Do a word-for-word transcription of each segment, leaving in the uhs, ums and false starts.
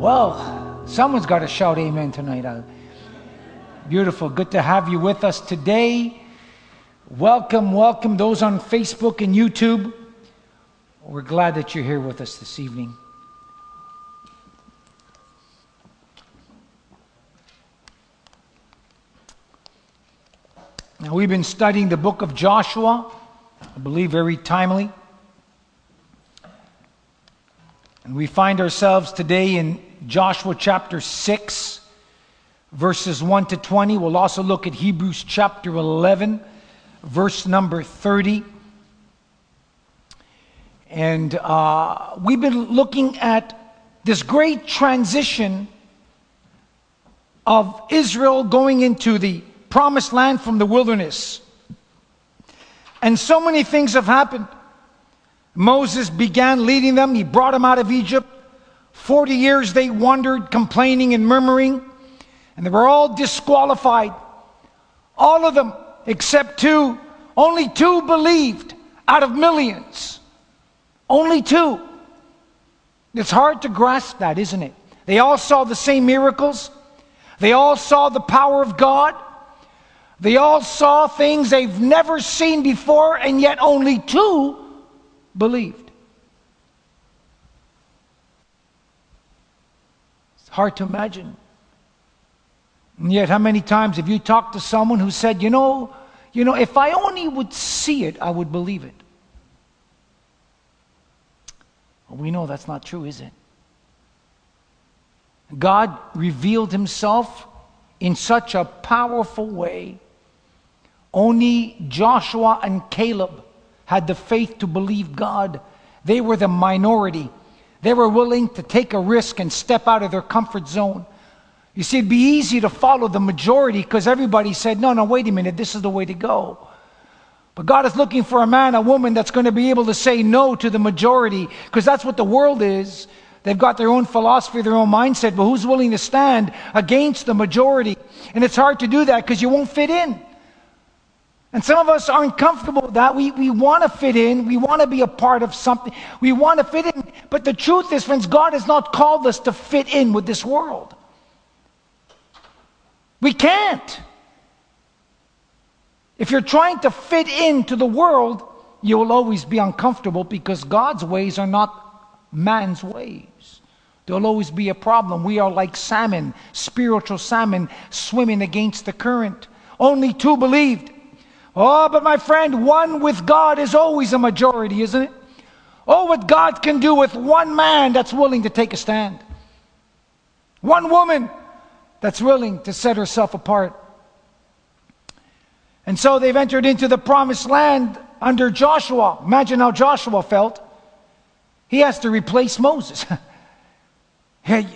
Well, someone's got to shout amen tonight. Uh, beautiful. Good to have you with us today. Welcome, welcome those on Facebook and YouTube. We're glad that you're here with us this evening. Now, we've been studying the book of Joshua, I believe very timely. And we find ourselves today in Joshua chapter six, verses one to twenty. We'll also look at Hebrews chapter eleven, verse number thirty. And uh, we've been looking at this great transition of Israel going into the promised land from the wilderness. And so many things have happened. Moses began leading them. He brought them out of Egypt. Forty years they wandered, complaining and murmuring. And they were all disqualified. All of them, except two. Only two believed out of millions. Only two. It's hard to grasp that, isn't it? They all saw the same miracles. They all saw the power of God. They all saw things they've never seen before, and yet only two believed. It's hard to imagine. And yet, how many times have you talked to someone who said, you know, you know, if I only would see it, I would believe it. Well, we know that's not true, is it? God revealed himself in such a powerful way. Only Joshua and Caleb had the faith to believe God. They were the minority. They were willing to take a risk and step out of their comfort zone. You see, it'd be easy to follow the majority because everybody said, no, no, wait a minute, this is the way to go. But God is looking for a man, a woman that's going to be able to say no to the majority, because that's what the world is. They've got their own philosophy, their own mindset, but who's willing to stand against the majority? And it's hard to do that because you won't fit in. And some of us aren't comfortable with that. We, we want to fit in. We want to be a part of something. We want to fit in. But the truth is, friends, God has not called us to fit in with this world. We can't. If you're trying to fit into the world, you will always be uncomfortable because God's ways are not man's ways. There'll always be a problem. We are like salmon, spiritual salmon, swimming against the current. Only two believed. Oh, but my friend, one with God is always a majority, isn't it? Oh, what God can do with one man that's willing to take a stand. One woman that's willing to set herself apart. And so they've entered into the promised land under Joshua. Imagine how Joshua felt. He has to replace Moses. Hey,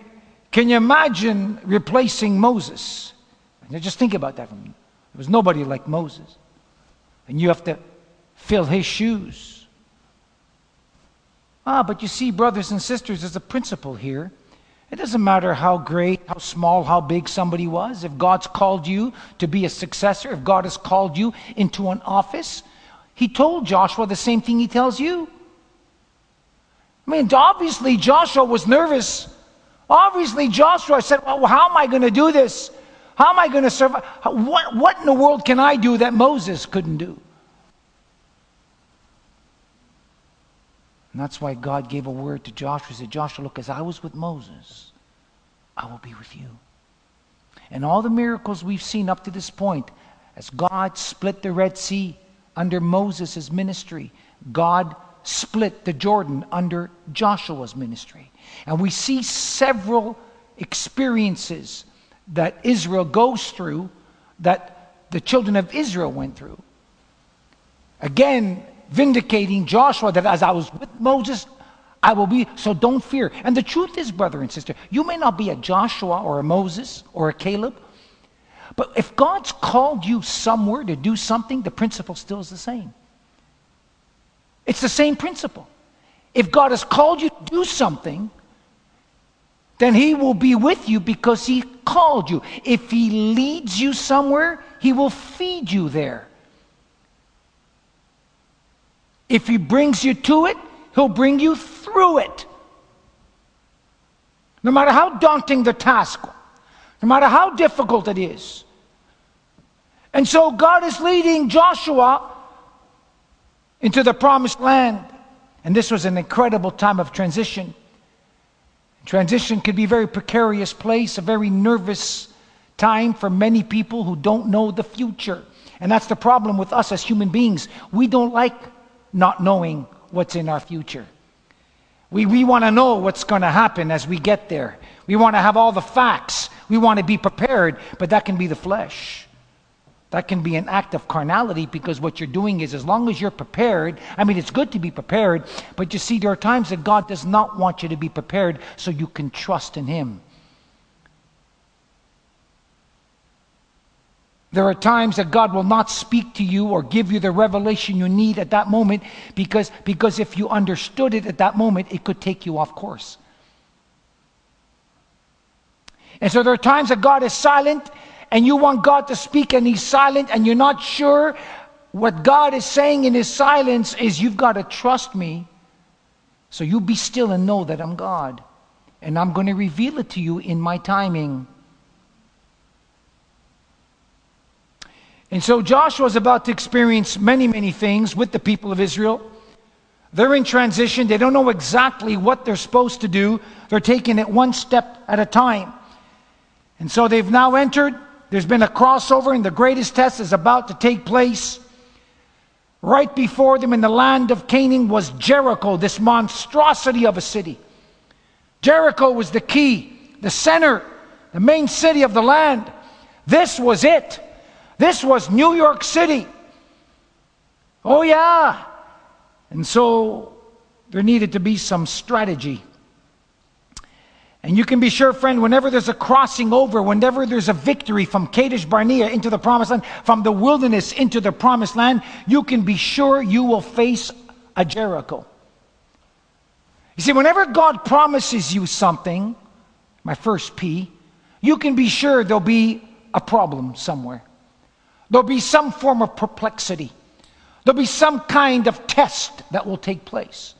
can you imagine replacing Moses? Just think about that for a minute. There was nobody like Moses. And you have to fill his shoes. Ah, but you see, brothers and sisters, there's a principle here. It doesn't matter how great, how small, how big somebody was. If God's called you to be a successor, if God has called you into an office, he told Joshua the same thing he tells you. I mean, obviously Joshua was nervous. Obviously Joshua said, well, how am I going to do this? How am I going to survive? What, what in the world can I do that Moses couldn't do? And that's why God gave a word to Joshua. He said, Joshua, look, as I was with Moses, I will be with you. And all the miracles we've seen up to this point, as God split the Red Sea under Moses' ministry, God split the Jordan under Joshua's ministry. And we see several experiences that Israel goes through, that the children of Israel went through. Again, vindicating Joshua that as I was with Moses, I will be, so don't fear. And the truth is, brother and sister, you may not be a Joshua or a Moses or a Caleb, but if God's called you somewhere to do something, the principle still is the same. It's the same principle. If God has called you to do something, then he will be with you because he called you. If he leads you somewhere, he will feed you there. If he brings you to it, he'll bring you through it. No matter how daunting the task, no matter how difficult it is. And so God is leading Joshua into the promised land. And this was an incredible time of transition. Transition could be a very precarious place, a very nervous time for many people who don't know the future. And that's the problem with us as human beings. We don't like not knowing what's in our future. We, we want to know what's going to happen as we get there. We want to have all the facts. We want to be prepared, but that can be the flesh. That can be an act of carnality, because what you're doing is, as long as you're prepared, I mean, it's good to be prepared, but you see, there are times that God does not want you to be prepared so you can trust in Him. There are times that God will not speak to you or give you the revelation you need at that moment, because, because if you understood it at that moment, it could take you off course. And so there are times that God is silent, and you want God to speak and He's silent, and you're not sure. What God is saying in His silence is, you've got to trust me. So you be still and know that I'm God. And I'm going to reveal it to you in my timing. And so Joshua is about to experience many, many things with the people of Israel. They're in transition. They don't know exactly what they're supposed to do. They're taking it one step at a time. And so they've now entered. There's been a crossover, and the greatest test is about to take place. Right before them in the land of Canaan was Jericho, this monstrosity of a city. Jericho was the key, the center, the main city of the land. This was it. This was New York City. Oh yeah. And so there needed to be some strategy. And you can be sure, friend, whenever there's a crossing over, whenever there's a victory from Kadesh Barnea into the promised land, from the wilderness into the promised land, you can be sure you will face a Jericho. You see, whenever God promises you something, my first P, you can be sure there'll be a problem somewhere. There'll be some form of perplexity. There'll be some kind of test that will take place.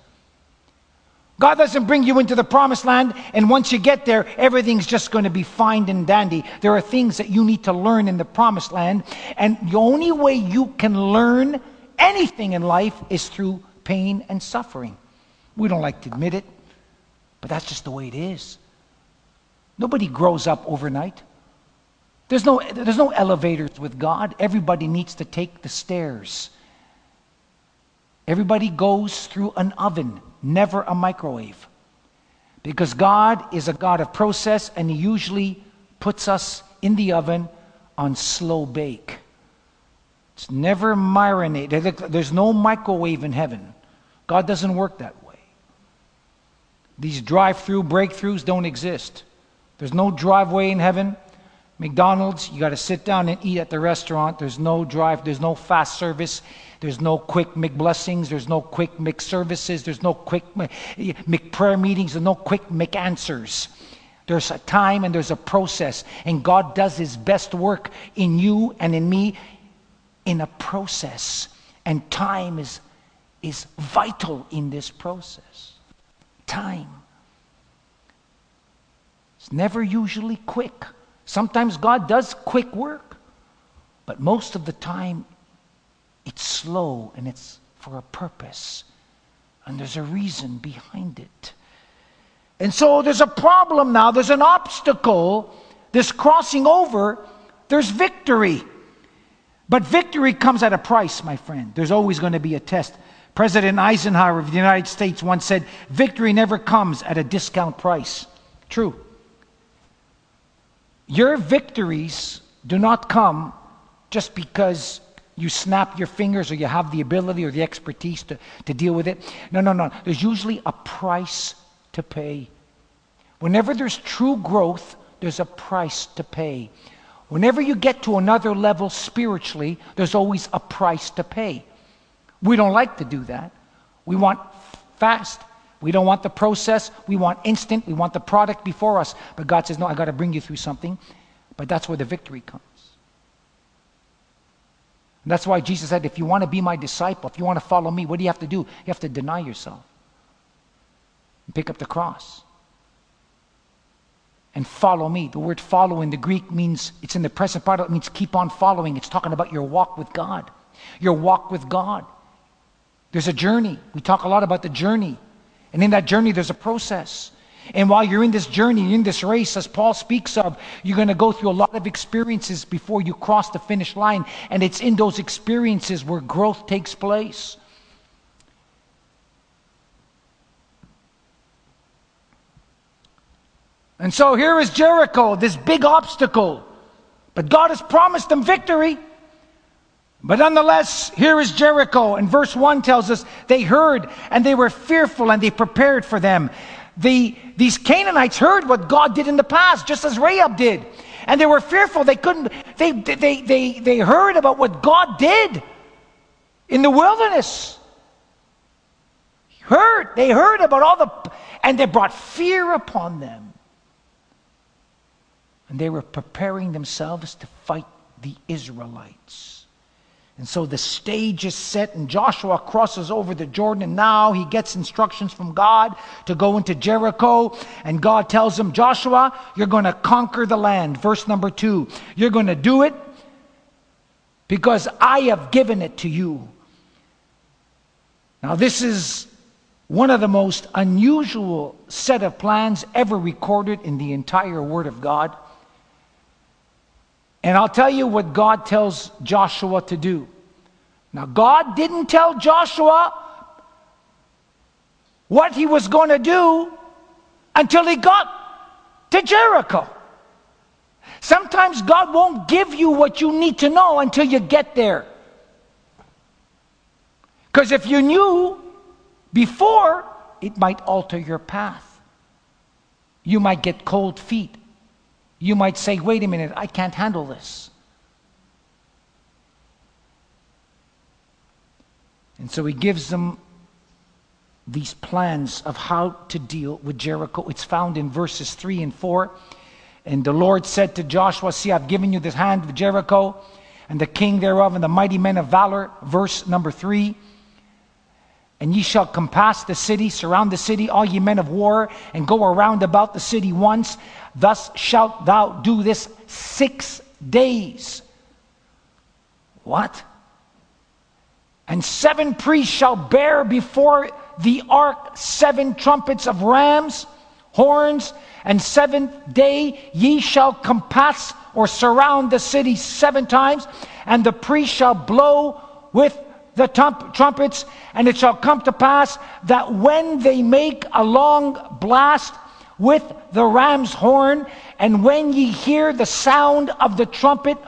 God doesn't bring you into the promised land, and once you get there, everything's just going to be fine and dandy. There are things that you need to learn in the promised land, and the only way you can learn anything in life is through pain and suffering. We don't like to admit it, but that's just the way it is. Nobody grows up overnight. There's no, there's no elevators with God. Everybody needs to take the stairs. Everybody goes through an oven. Never a microwave. Because God is a God of process, and He usually puts us in the oven on slow bake. It's never marinated. There's no microwave in heaven. God doesn't work that way. These drive-through breakthroughs don't exist. There's no driveway in heaven. McDonald's, you got to sit down and eat at the restaurant. There's no drive, there's no fast service. There's no quick Mcblessings. There's no quick McServices. There's no quick McPrayer meetings. There's no quick McAnswers. There's a time and there's a process. And God does His best work in you and in me in a process. And time is, is vital in this process. Time. It's never usually quick. Sometimes God does quick work, but most of the time it's slow, and it's for a purpose, and there's a reason behind it. And so there's a problem now. There's an obstacle. This crossing over, there's victory. But victory comes at a price, my friend. There's always going to be a test. President Eisenhower of the United States once said, victory never comes at a discount price. True. Your victories do not come just because you snap your fingers or you have the ability or the expertise to, to deal with it. No, no, no. There's usually a price to pay. Whenever there's true growth, there's a price to pay. Whenever you get to another level spiritually, there's always a price to pay. We don't like to do that. We want fast. We don't want the process. We want instant. We want the product before us. But God says, no, I got to bring you through something. But that's where the victory comes. And that's why Jesus said, if you want to be my disciple, if you want to follow me, what do you have to do? You have to deny yourself and pick up the cross. and follow me. The word follow in the Greek means, it's in the present part, it means keep on following. It's talking about your walk with God. Your walk with God. There's a journey. We talk a lot about the journey. And in that journey, there's a process. And while you're in this journey, in this race, as Paul speaks of, you're going to go through a lot of experiences before you cross the finish line. And it's in those experiences where growth takes place. And so here is Jericho, this big obstacle. But God has promised them victory. But nonetheless, here is Jericho. And verse one tells us, they heard and they were fearful and they prepared for them. The, these Canaanites heard what God did in the past, just as Rahab did. And they were fearful. They couldn't, they, they, they, they heard about what God did in the wilderness. Heard, they heard about all the, and they brought fear upon them. And they were preparing themselves to fight the Israelites. And so the stage is set, and Joshua crosses over the Jordan, and now he gets instructions from God to go into Jericho. And God tells him, Joshua, you're going to conquer the land. Verse number two, you're going to do it because I have given it to you. Now this is one of the most unusual set of plans ever recorded in the entire Word of God. And I'll tell you what God tells Joshua to do. Now, God didn't tell Joshua what he was going to do until he got to Jericho. Sometimes God won't give you what you need to know until you get there. Because if you knew before, it might alter your path. You might get cold feet. You might say, wait a minute, I can't handle this. And so he gives them these plans of how to deal with Jericho. It's found in verses three and four. And the Lord said to Joshua, see, I've given you this hand of Jericho, and the king thereof, and the mighty men of valor. Verse number three. And ye shall compass the city, surround the city, all ye men of war, and go around about the city once. Thus shalt thou do this six days. What? And seven priests shall bear before the ark seven trumpets of rams, horns, and seventh day ye shall compass or surround the city seven times, and the priests shall blow with the trump- trumpets, and it shall come to pass that when they make a long blast with the ram's horn, and when ye hear the sound of the trumpet,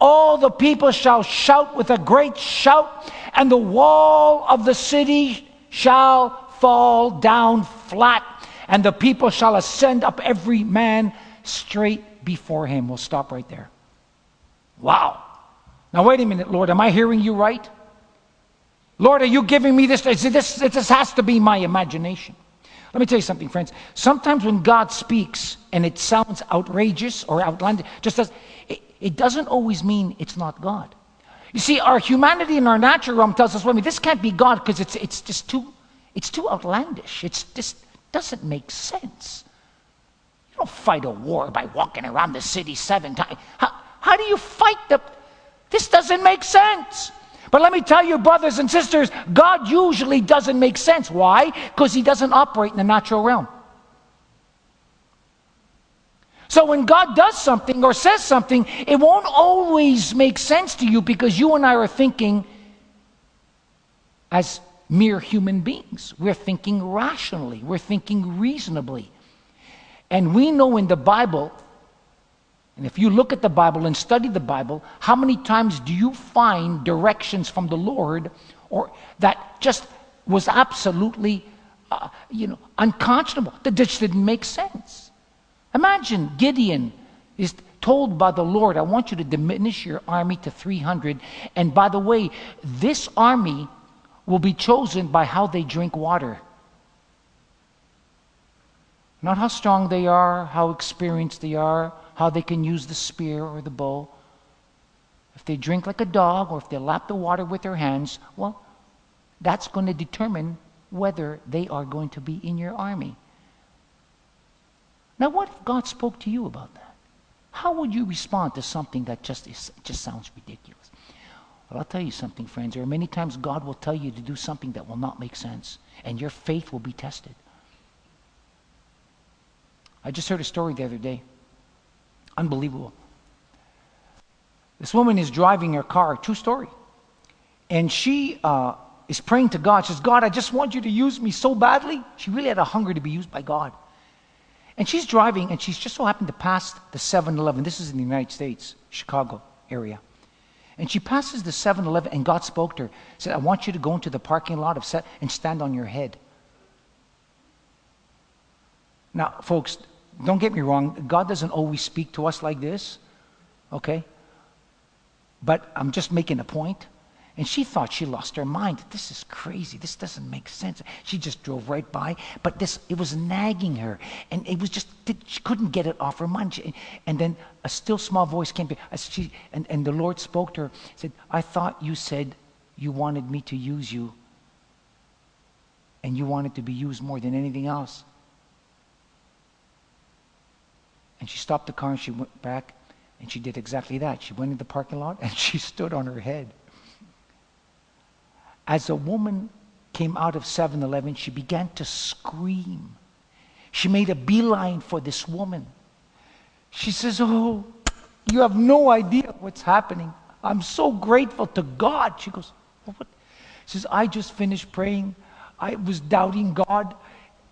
all the people shall shout with a great shout, and the wall of the city shall fall down flat, and the people shall ascend up every man straight before him. We'll stop right there. Wow. Now wait a minute, Lord, am I hearing you right? Lord, are you giving me this? This, this has to be my imagination. Let me tell you something, friends. Sometimes when God speaks and it sounds outrageous or outlandish, just as it, it doesn't always mean it's not God. You see, our humanity and our natural realm tells us, well, I mean, this can't be God because it's it's just too it's too outlandish. It's just doesn't make sense. You don't fight a war by walking around the city seven times. How, how do you fight the? This doesn't make sense. But let me tell you, brothers and sisters, God usually doesn't make sense. Why? Because he doesn't operate in the natural realm. So when God does something or says something, it won't always make sense to you because you and I are thinking as mere human beings. We're thinking rationally. We're thinking reasonably. And we know in the Bible, and if you look at the Bible and study the Bible, how many times do you find directions from the Lord or that just was absolutely, uh, you know, unconscionable, that just didn't make sense? Imagine Gideon is told by the Lord, I want you to diminish your army to three hundred. And by the way, this army will be chosen by how they drink water. Not how strong they are, how experienced they are, how they can use the spear or the bow. If they drink like a dog or if they lap the water with their hands, well, that's going to determine whether they are going to be in your army. Now, what if God spoke to you about that? How would you respond to something that just is, just sounds ridiculous? Well, I'll tell you something, friends. There are many times God will tell you to do something that will not make sense, and your faith will be tested. I just heard a story the other day. Unbelievable. This woman is driving her car, true story. And she uh, is praying to God. She says, God, I just want you to use me so badly. She really had a hunger to be used by God. And she's driving, and she's just so happened to pass the seven eleven. This is in the United States, Chicago area. And she passes the seven eleven, and God spoke to her. He said, I want you to go into the parking lot of set and stand on your head. Now, folks, don't get me wrong. God doesn't always speak to us like this, okay? But I'm just making a point. And she thought she lost her mind. This is crazy. This doesn't make sense. She just drove right by. But this, it was nagging her. And it was just, she couldn't get it off her mind. She, and then a still small voice came to her. She, and, and the Lord spoke to her. Said, I thought you said you wanted me to use you. And you wanted to be used more than anything else. And she stopped the car and she went back. And she did exactly that. She went into the parking lot and she stood on her head. As a woman came out of seven eleven, she began to scream. She made a beeline for this woman. She says, oh, you have no idea what's happening. I'm so grateful to God. She goes, what? She says, I just finished praying. I was doubting God.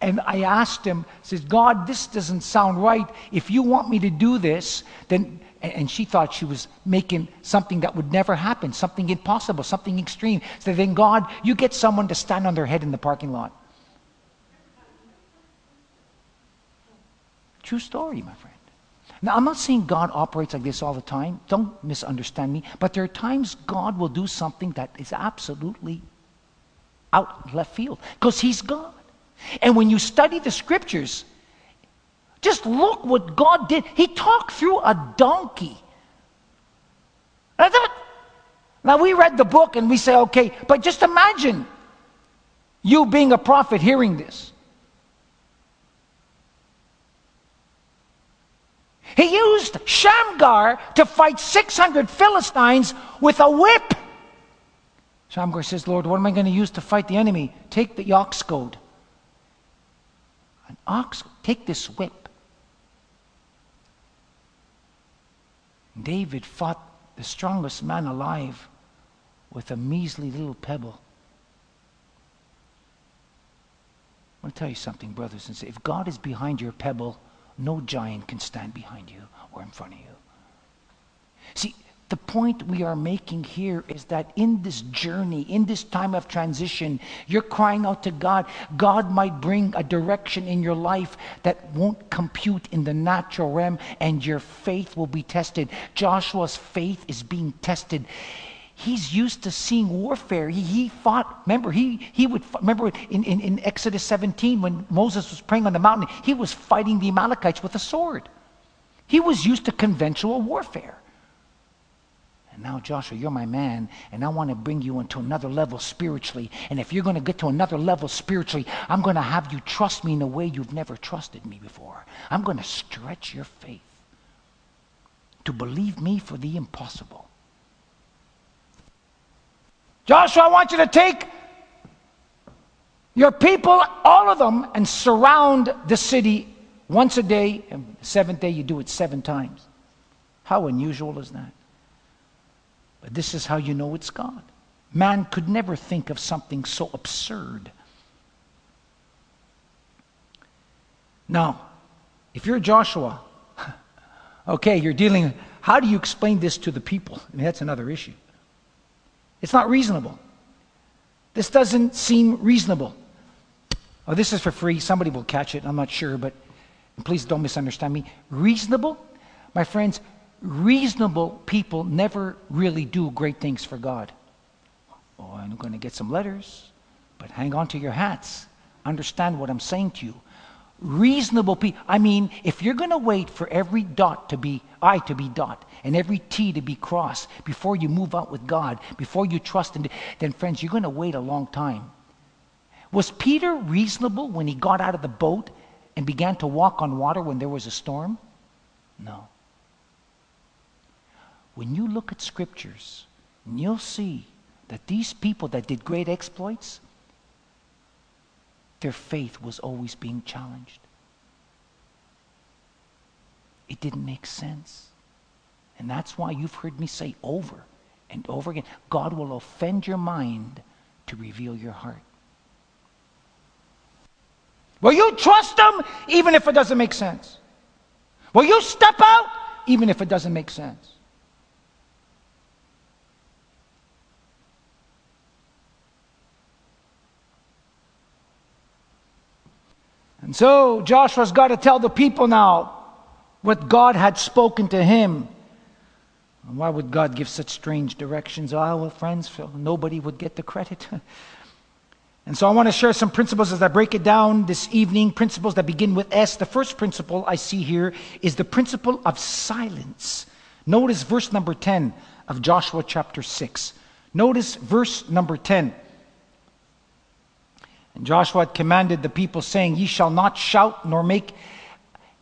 And I asked him, says, God, this doesn't sound right. If you want me to do this, then... And she thought she was making something that would never happen, something impossible, something extreme. So then, God, you get someone to stand on their head in the parking lot. True story, my friend. Now, I'm not saying God operates like this all the time. Don't misunderstand me. But there are times God will do something that is absolutely out left field because he's God. And when you study the scriptures... Just look what God did. He talked through a donkey. Now we read the book and we say, okay, but just imagine you being a prophet hearing this. He used Shamgar to fight six hundred Philistines with a whip. Shamgar says, Lord, what am I going to use to fight the enemy? Take the ox goad. An ox, take this whip. David fought the strongest man alive with a measly little pebble. I want to tell you something, brothers and sisters. If God is behind your pebble, no giant can stand behind you or in front of you. See, the point we are making here is that in this journey, in this time of transition, you're crying out to God. God might bring a direction in your life that won't compute in the natural realm, and your faith will be tested. Joshua's faith is being tested. He's used to seeing warfare. He, he fought. Remember, he he would remember in, in, in Exodus seventeen when Moses was praying on the mountain, he was fighting the Amalekites with a sword. He was used to conventional warfare. And now, Joshua, you're my man, and I want to bring you into another level spiritually. And if you're going to get to another level spiritually, I'm going to have you trust me in a way you've never trusted me before. I'm going to stretch your faith to believe me for the impossible. Joshua, I want you to take your people, all of them, and surround the city once a day. And the seventh day, you do it seven times. How unusual is that? But this is how you know it's God. Man could never think of something so absurd. Now, if you're Joshua, okay, you're dealing, how do you explain this to the people? I mean, that's another issue. It's not reasonable. This doesn't seem reasonable. Oh, this is for free. Somebody will catch it. I'm not sure, but please don't misunderstand me. Reasonable? My friends, reasonable people never really do great things for God. Oh, I'm going to get some letters, but hang on to your hats. Understand what I'm saying to you. Reasonable people, I mean, if you're going to wait for every dot to be, I to be dot, and every T to be crossed, before you move out with God, before you trust Him, then friends, you're going to wait a long time. Was Peter reasonable when he got out of the boat and began to walk on water when there was a storm? No. When you look at scriptures, you'll see that these people that did great exploits, their faith was always being challenged. It didn't make sense. And that's why you've heard me say over and over again, God will offend your mind to reveal your heart. Will you trust Him even if it doesn't make sense? Will you step out even if it doesn't make sense? And so Joshua's got to tell the people now what God had spoken to him. And why would God give such strange directions? Oh, well, friends, nobody would get the credit. And so I want to share some principles as I break it down this evening, principles that begin with S. The first principle I see here is the principle of silence. Notice verse number ten of Joshua chapter six. Notice verse number ten. And Joshua had commanded the people, saying, "Ye shall not shout nor make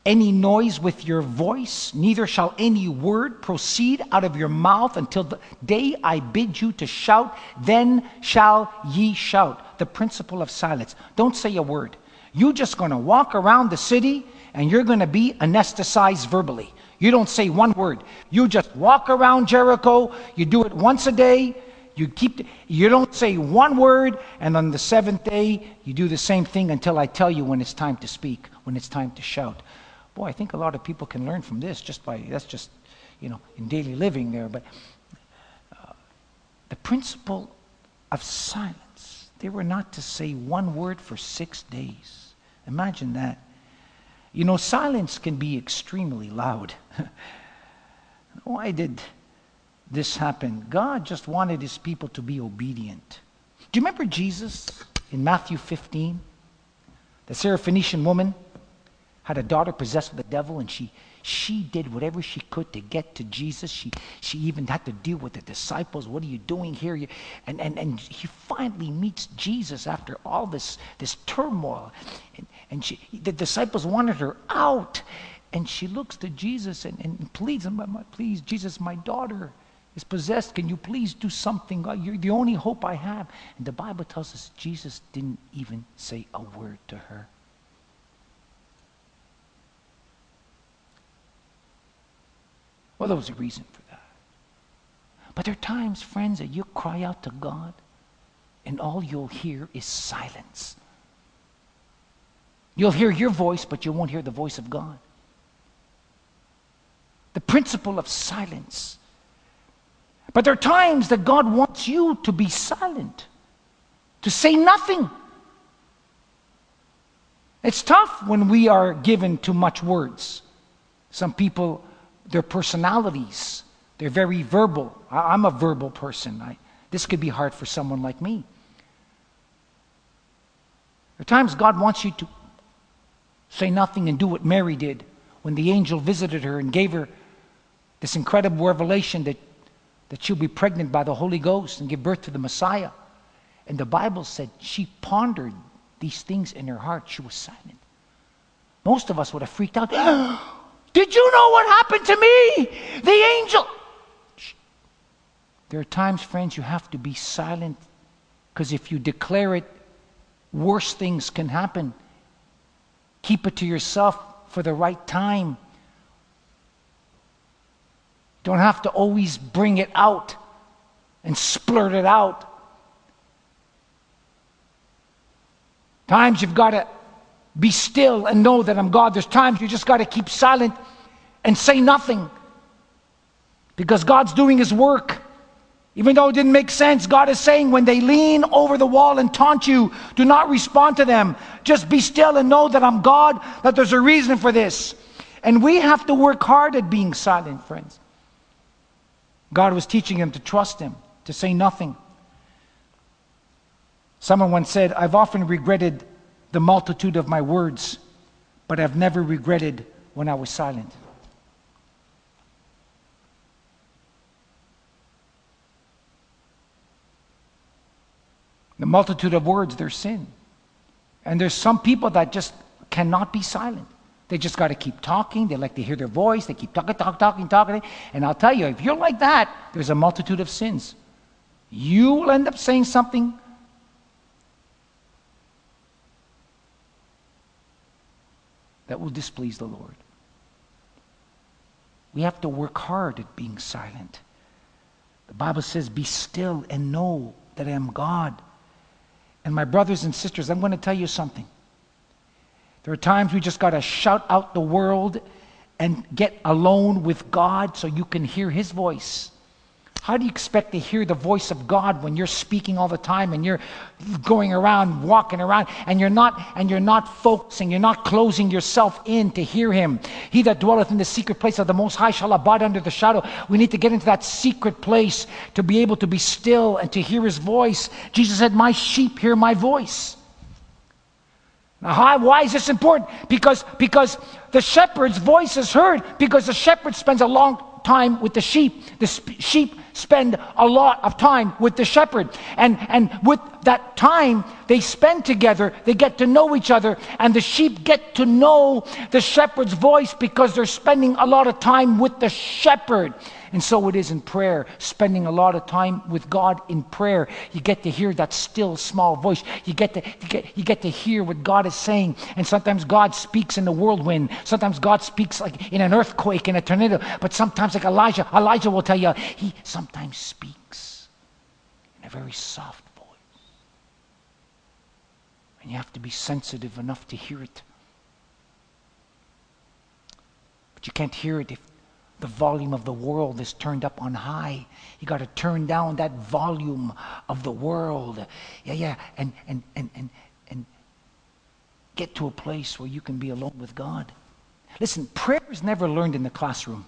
any noise with your voice, neither shall any word proceed out of your mouth until the day I bid you to shout, then shall ye shout." The principle of silence. Don't say a word. You're just going to walk around the city and you're going to be anesthetized verbally. You don't say one word. You just walk around Jericho. You do it once a day. You keep. You don't say one word, and on the seventh day, you do the same thing until I tell you when it's time to speak, when it's time to shout. Boy, I think a lot of people can learn from this just by, that's just, you know, in daily living there. But uh, the principle of silence, they were not to say one word for six days. Imagine that. You know, silence can be extremely loud. Why did this happened? God just wanted His people to be obedient. Do you remember Jesus in Matthew fifteen? The Syrophoenician woman had a daughter possessed with the devil, and she she did whatever she could to get to Jesus. She she even had to deal with the disciples. What are you doing here? You, and, and, and he finally meets Jesus after all this, this turmoil. And, and she, the disciples wanted her out. And she looks to Jesus and, and pleads him, "Please, Jesus, my daughter is possessed. Can you please do something? You're the only hope I have." And the Bible tells us Jesus didn't even say a word to her. Well, there was a reason for that. But there are times, friends, that you cry out to God and all you'll hear is silence. You'll hear your voice, but you won't hear the voice of God. The principle of silence. But there are times that God wants you to be silent, to say nothing. It's tough when we are given too much words. Some people, their personalities, they're very verbal. I, I'm a verbal person. I, this could be hard for someone like me. There are times God wants you to say nothing and do what Mary did when the angel visited her and gave her this incredible revelation that that she'll be pregnant by the Holy Ghost and give birth to the Messiah. And the Bible said she pondered these things in her heart. She was silent. Most of us would have freaked out. Did you know what happened to me? The angel. Shh. There are times, friends, you have to be silent, because if you declare it, worse things can happen. Keep it to yourself for the right time. Don't have to always bring it out and splurt it out. Times you've got to be still and know that I'm God. There's times you just got to keep silent and say nothing, because God's doing His work. Even though it didn't make sense, God is saying, when they lean over the wall and taunt you, do not respond to them. Just be still and know that I'm God, that there's a reason for this. And we have to work hard at being silent, friends. God was teaching him to trust Him, to say nothing. Someone once said, "I've often regretted the multitude of my words, but I've never regretted when I was silent." The multitude of words, they're sin. And there's some people that just cannot be silent. They just got to keep talking. They like to hear their voice. They keep talking, talking, talking, talking. And I'll tell you, if you're like that, there's a multitude of sins. You will end up saying something. That will displease the Lord. We have to work hard at being silent. The Bible says, be still and know that I am God. And my brothers and sisters, I'm going to tell you something. There are times we just got to shout out the world and get alone with God so you can hear His voice. How do you expect to hear the voice of God when you're speaking all the time and you're going around, walking around, and you're not and you're not focusing, you're not closing yourself in to hear Him? He that dwelleth in the secret place of the Most High shall abide under the shadow. We need to get into that secret place to be able to be still and to hear His voice. Jesus said, my sheep hear my voice. Now, how, why is this important? Because, because the shepherd's voice is heard, because the shepherd spends a long time with the sheep. The sp- sheep spend a lot of time with the shepherd. And, and with that time they spend together, they get to know each other, and the sheep get to know the shepherd's voice because they're spending a lot of time with the shepherd. And so it is in prayer, spending a lot of time with God in prayer. You get to hear that still small voice. You get to you get, you get to hear what God is saying. And sometimes God speaks in the whirlwind. Sometimes God speaks like in an earthquake, in a tornado. But sometimes, like Elijah, Elijah will tell you, he sometimes speaks in a very soft voice. And you have to be sensitive enough to hear it. But you can't hear it if the volume of the world is turned up on high. You got to turn down that volume of the world. Yeah, yeah, and and and and and get to a place where you can be alone with God. Listen, prayer is never learned in the classroom.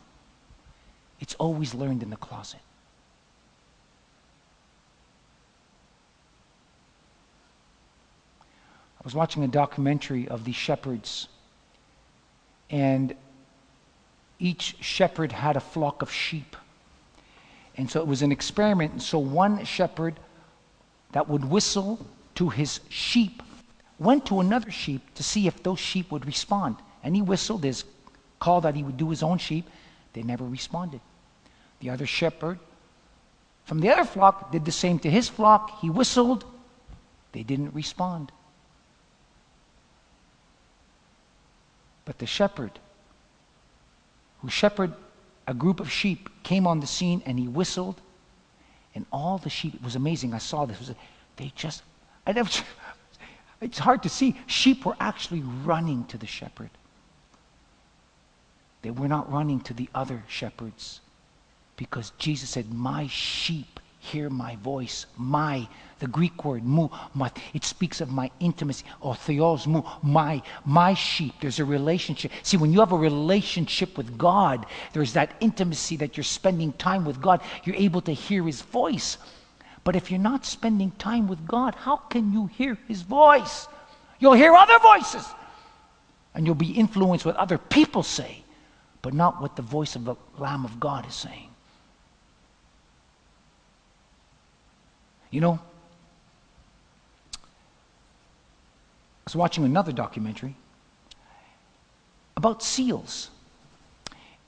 It's always learned in the closet. I was watching a documentary of the shepherds, and each shepherd had a flock of sheep. And so it was an experiment. And so one shepherd that would whistle to his sheep went to another sheep to see if those sheep would respond. And he whistled his call that he would do his own sheep. They never responded. The other shepherd from the other flock did the same to his flock. He whistled. They didn't respond. But the shepherd who shepherded a group of sheep came on the scene, and he whistled, and all the sheep, it was amazing, I saw this, they just, I never, it's hard to see, sheep were actually running to the shepherd. They were not running to the other shepherds, because Jesus said, my sheep hear my voice. My, the Greek word, mu, it speaks of my intimacy, or theos, mu, my, my sheep. There's a relationship. See, when you have a relationship with God, there's that intimacy that you're spending time with God. You're able to hear His voice. But if you're not spending time with God, how can you hear His voice? You'll hear other voices, and you'll be influenced what other people say, but not what the voice of the Lamb of God is saying. You know, I was watching another documentary about seals.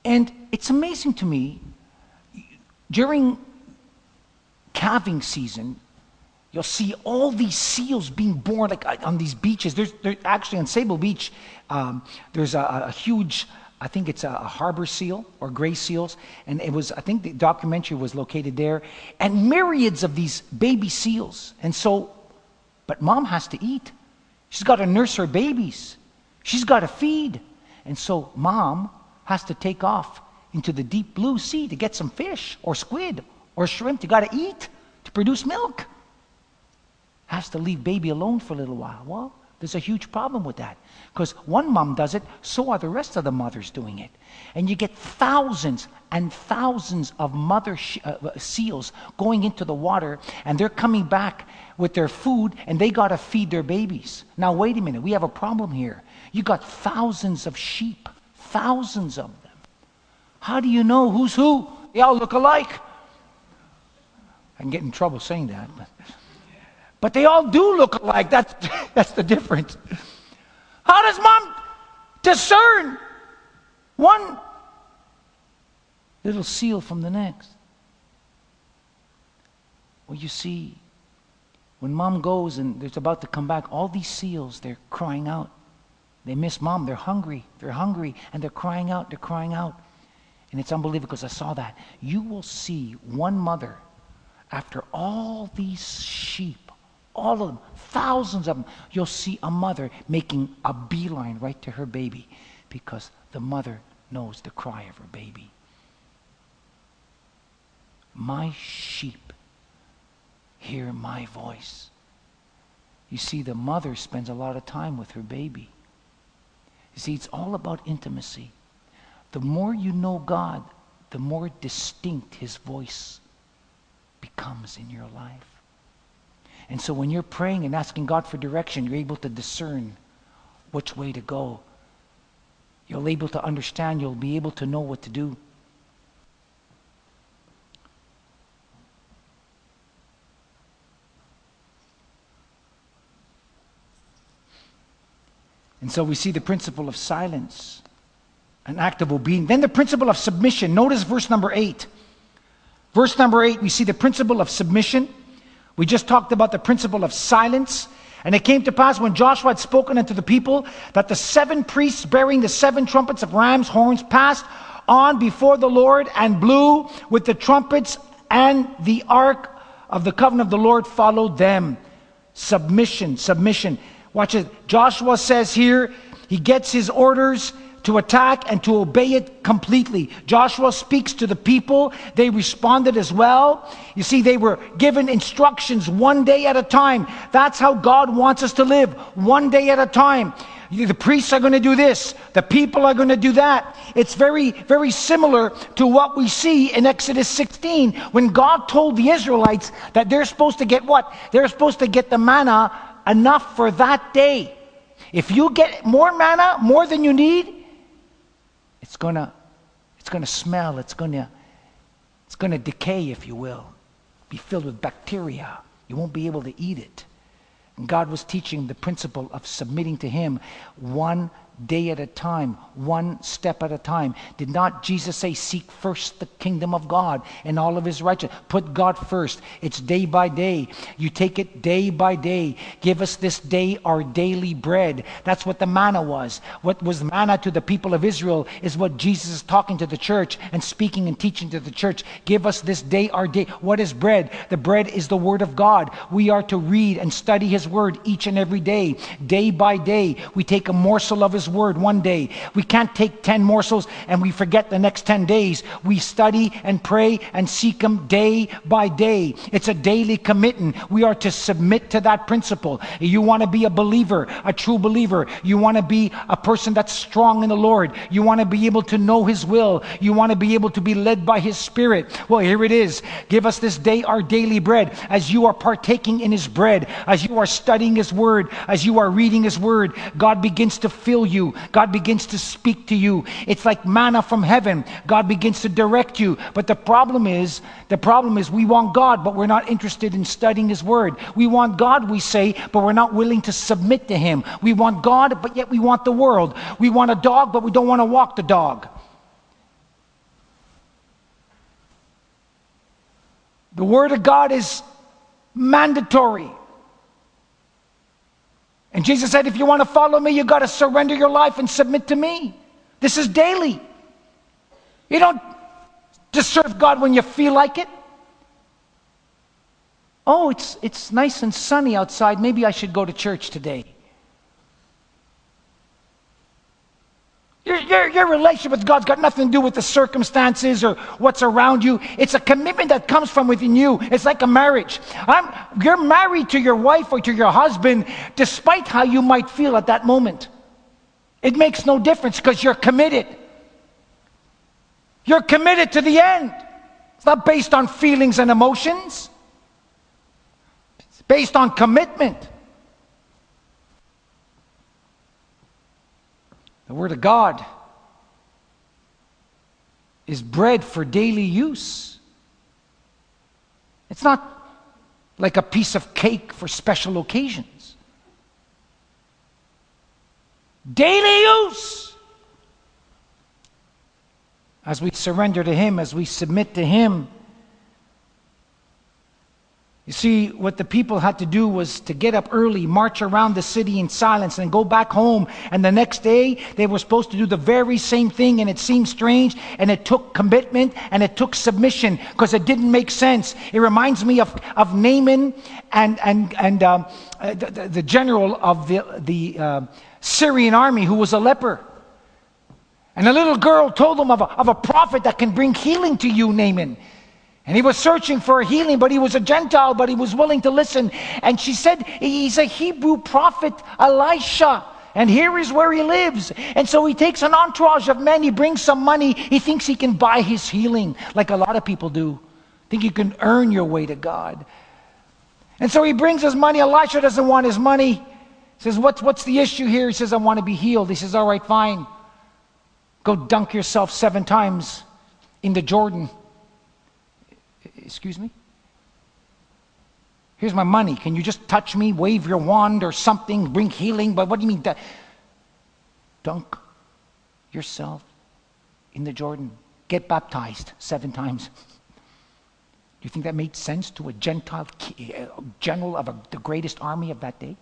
And it's amazing to me, during calving season, you'll see all these seals being born like on these beaches. There's there, actually on Sable Beach, um, there's a, a huge, I think it's a, a harbor seal or gray seals, and it was, I think the documentary was located there, and myriads of these baby seals. And so, but mom has to eat. She's got to nurse her babies. She's got to feed. And so mom has to take off into the deep blue sea to get some fish or squid or shrimp. You got to eat to produce milk. Has to leave baby alone for a little while. Well, there's a huge problem with that, because one mom does it, so are the rest of the mothers doing it. And you get thousands and thousands of mother sh- uh, seals going into the water, and they're coming back with their food, and they got to feed their babies. Now, wait a minute, we have a problem here. You got thousands of sheep, thousands of them. How do you know who's who? They all look alike. I can get in trouble saying that, but... But they all do look alike. That's, that's the difference. How does mom discern one little seal from the next? Well, you see, when mom goes and it's about to come back, all these seals, they're crying out. They miss mom. They're hungry. They're hungry. And they're crying out. They're crying out. And it's unbelievable because I saw that. You will see one mother after all these sheep, all of them, thousands of them, you'll see a mother making a beeline right to her baby because the mother knows the cry of her baby. My sheep hear my voice. You see, the mother spends a lot of time with her baby. You see, it's all about intimacy. The more you know God, the more distinct His voice becomes in your life. And so when you're praying and asking God for direction, you're able to discern which way to go. You'll be able to understand. You'll be able to know what to do. And so we see the principle of silence, an act of obedience. Then the principle of submission. Notice verse number eight. Verse number eight, we see the principle of submission. We just talked about the principle of silence. And it came to pass when Joshua had spoken unto the people that the seven priests bearing the seven trumpets of ram's horns passed on before the Lord and blew with the trumpets, and the ark of the covenant of the Lord followed them. Submission, submission. Watch it. Joshua says here, he gets his orders to attack and to obey it completely. Joshua speaks to the people. They responded as well. You see, they were given instructions one day at a time. That's how God wants us to live, one day at a time. The priests are going to do this. The people are going to do that. It's very, very similar to what we see in Exodus sixteen when God told the Israelites that they're supposed to get what? They're supposed to get the manna enough for that day. If you get more manna, more than you need, it's going to it's going to smell, it's going to it's going to decay, if you will. Be filled with bacteria. You won't be able to eat it. And God was teaching the principle of submitting to Him one day at a time, one step at a time. Did not Jesus say, seek first the kingdom of God and all of His righteousness? Put God first. It's day by day. You take it day by day. Give us this day our daily bread. That's what the manna was. What was manna to the people of Israel is what Jesus is talking to the church and speaking and teaching to the church. Give us this day our day. What is bread? The bread is the Word of God. We are to read and study His Word each and every day. Day by day, we take a morsel of His Word one day. We can't take ten morsels and we forget the next ten days. We study and pray and seek Him day by day. It's a daily commitment. We are to submit to that principle. You want to be a believer, a true believer. You want to be a person that's strong in the Lord. You want to be able to know His will. You want to be able to be led by His Spirit. Well, here it is. Give us this day our daily bread. As you are partaking in His bread, as you are studying His Word, as you are reading His Word, God begins to fill you. God begins to speak to you. It's like manna from heaven. God begins to direct you. But the problem is, the problem is we want God, but we're not interested in studying His Word. We want God, we say, but we're not willing to submit to Him. We want God, but yet we want the world. We want a dog, but we don't want to walk the dog. The Word of God is mandatory. And Jesus said, if you want to follow me, you got to surrender your life and submit to me. This is daily. You don't just serve God when you feel like it. Oh, it's, it's nice and sunny outside. Maybe I should go to church today. Your, your, your relationship with God's got nothing to do with the circumstances or what's around you. It's a commitment that comes from within you. It's like a marriage. I'm, you're married to your wife or to your husband despite how you might feel at that moment. It makes no difference because you're committed. You're committed to the end. It's not based on feelings and emotions. It's based on commitment. The Word of God is bread for daily use. It's not like a piece of cake for special occasions. Daily use. As we surrender to Him, as we submit to Him. You see, what the people had to do was to get up early, march around the city in silence, and go back home. And the next day, they were supposed to do the very same thing, and it seemed strange, and it took commitment, and it took submission, because it didn't make sense. It reminds me of, of Naaman and and and um, the, the general of the, the uh, Syrian army, who was a leper. And a little girl told him of a, of a prophet that can bring healing to you, Naaman. And he was searching for a healing, but he was a Gentile, but he was willing to listen. And she said, he's a Hebrew prophet, Elisha. And here is where he lives. And so he takes an entourage of men. He brings some money. He thinks he can buy his healing, like a lot of people do. Think you can earn your way to God. And so he brings his money. Elisha doesn't want his money. He says, what's, what's the issue here? He says, I want to be healed. He says, all right, fine. Go dunk yourself seven times in the Jordan. Excuse me? Here's my money. Can you just touch me, wave your wand or something, bring healing? But what do you mean? Dunk yourself in the Jordan. Get baptized seven times. Do you think that made sense to a Gentile general of a, the greatest army of that day?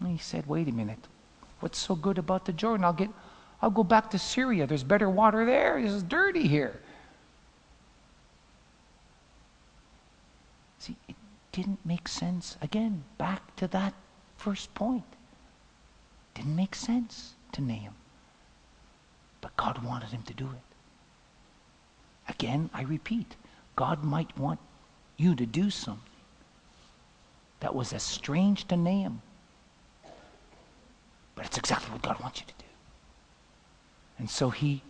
And he said, wait a minute. What's so good about the Jordan? I'll get... I'll go back to Syria. There's better water there. This is dirty here. See, it didn't make sense. Again, back to that first point. Didn't make sense to Nahum. But God wanted him to do it. Again, I repeat, God might want you to do something that was as strange to Nahum. But it's exactly what God wants you to do. And so he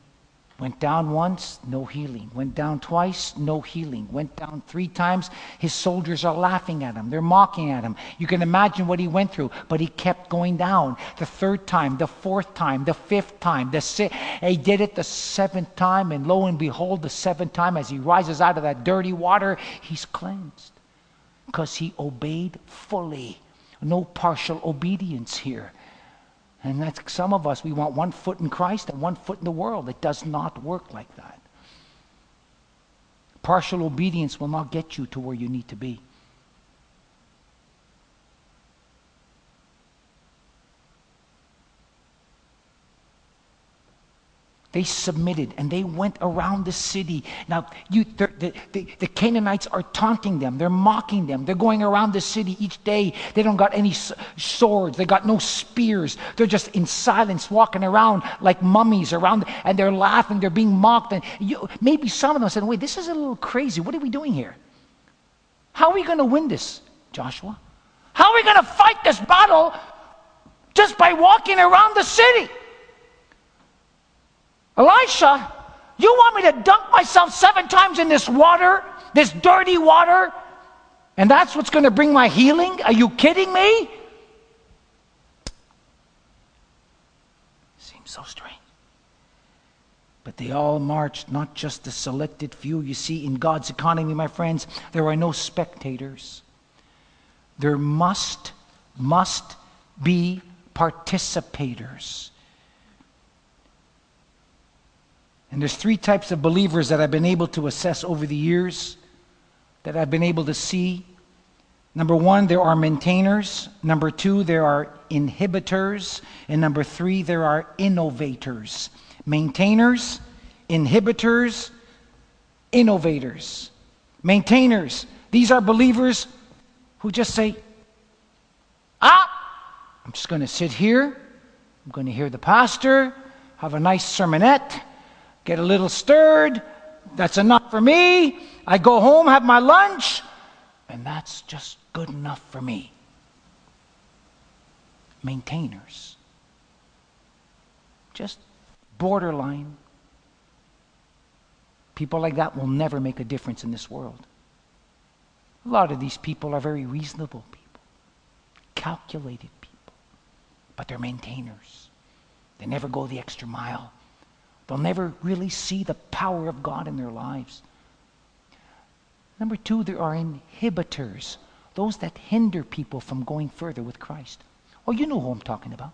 went down once, no healing. Went down twice, no healing. Went down three times. His soldiers are laughing at him. They're mocking at him. You can imagine what he went through. But he kept going down. The third time, the fourth time, the fifth time, the sixth. He did it the seventh time. And lo and behold, the seventh time, as he rises out of that dirty water, he's cleansed. Because he obeyed fully. No partial obedience here. And that's some of us, we want one foot in Christ and one foot in the world. It does not work like that. Partial obedience will not get you to where you need to be. They submitted and they went around the city. Now, you, the, the, the Canaanites are taunting them. They're mocking them. They're going around the city each day. They don't got any swords. They got no spears. They're just in silence walking around like mummies around. And they're laughing. They're being mocked. And you, maybe some of them said, wait, this is a little crazy. What are we doing here? How are we going to win this, Joshua? How are we going to fight this battle just by walking around the city? Elisha, you want me to dunk myself seven times in this water, this dirty water, and that's what's going to bring my healing? Are you kidding me? Seems so strange. But they all marched, not just the selected few. You see, in God's economy, my friends, there are no spectators. There must, must be participators. And there's three types of believers that I've been able to assess over the years, that I've been able to see. Number one, there are maintainers. Number two, there are inhibitors. And number three, there are innovators. Maintainers, inhibitors, innovators. Maintainers, these are believers who just say, ah, I'm just going to sit here. I'm going to hear the pastor, have a nice sermonette. Get a little stirred, that's enough for me. I go home, have my lunch, and that's just good enough for me. Maintainers. Just borderline. People like that will never make a difference in this world. A lot of these people are very reasonable people, calculated people, but they're maintainers. They never go the extra mile. They'll never really see the power of God in their lives. Number two, there are inhibitors. those that hinder people from going further with Christ. Oh, you know who I'm talking about.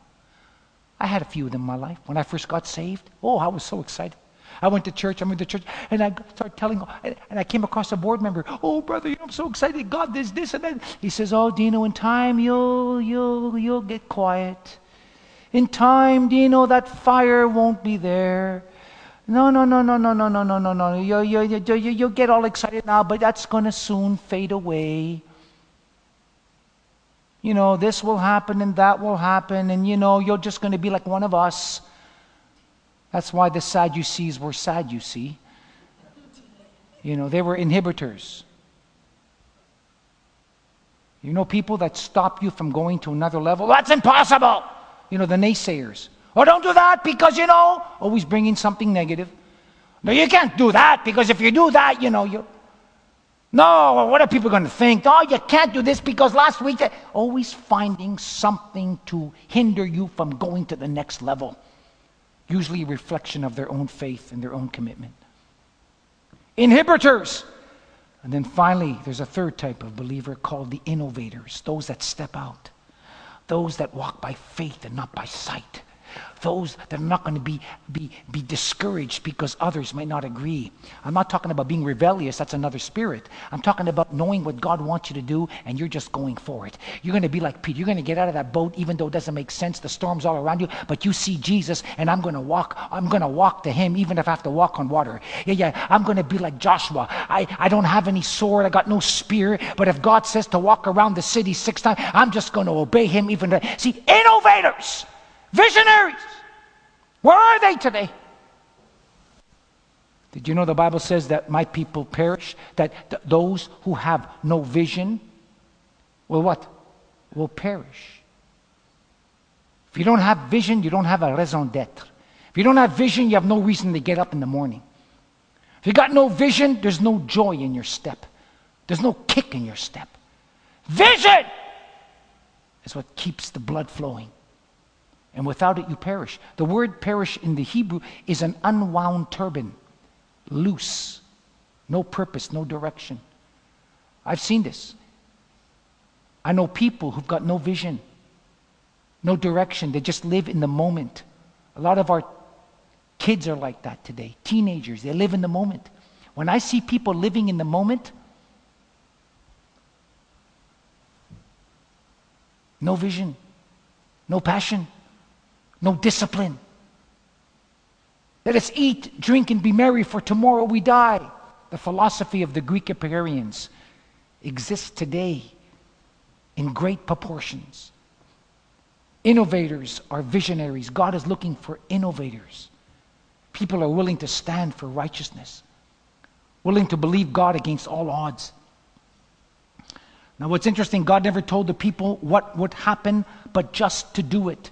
I had a few of them in my life. When I first got saved, oh, I was so excited. I went to church, I went to church, and I started telling, and, and I came across a board member. Oh, brother, you know, I'm so excited. God, this, this, and that. He says, oh, Dino, in time, you'll, you'll, you'll get quiet. In time, Dino, that fire won't be there. No, no, no, no, no, no, no, no, no, no. You, you, you, you, you'll get all excited now, but that's going to soon fade away. You know, this will happen and that will happen, and you know, you're just going to be like one of us. That's why the Sadducees were sad, you see. You know, they were inhibitors. You know, people that stop you from going to another level. That's impossible! You know, the naysayers. Oh, don't do that because, you know, always bringing something negative. No, you can't do that because if you do that, you know, you. No, what are people going to think? Oh, you can't do this because last week. They... Always finding something to hinder you from going to the next level. Usually a reflection of their own faith and their own commitment. Inhibitors. And then finally, there's a third type of believer called the innovators, those that step out, those that walk by faith and not by sight, those that are not going to be, be, be discouraged because others might not agree. I'm not talking about being rebellious, that's another spirit. I'm talking about knowing what God wants you to do and you're just going for it. You're going to be like Peter, you're going to get out of that boat even though it doesn't make sense, the storm's all around you, but you see Jesus and I'm going to walk, I'm going to walk to him even if I have to walk on water. Yeah, yeah, I'm going to be like Joshua. I, I don't have any sword, I got no spear, but if God says to walk around the city six times, I'm just going to obey him even though, see, innovators! Visionaries! Where are they today? Did you know the Bible says that my people perish? That th- those who have no vision will what? Will perish. If you don't have vision, you don't have a raison d'être. If you don't have vision, you have no reason to get up in the morning. If you got no vision, there's no joy in your step. There's no kick in your step. Vision is what keeps the blood flowing. And without it, you perish. The word perish in the Hebrew is an unwound turban. Loose. No purpose, no direction. I've seen this. I know people who've got no vision. No direction. They just live in the moment. A lot of our kids are like that today. Teenagers, they live in the moment. When I see people living in the moment, no vision, no passion. No discipline. Let us eat, drink, and be merry, for tomorrow we die. The philosophy of the Greek Epicureans exists today in great proportions. Innovators are visionaries. God is looking for innovators. People are willing to stand for righteousness, willing to believe God against all odds. Now, what's interesting, God never told the people what would happen, but just to do it.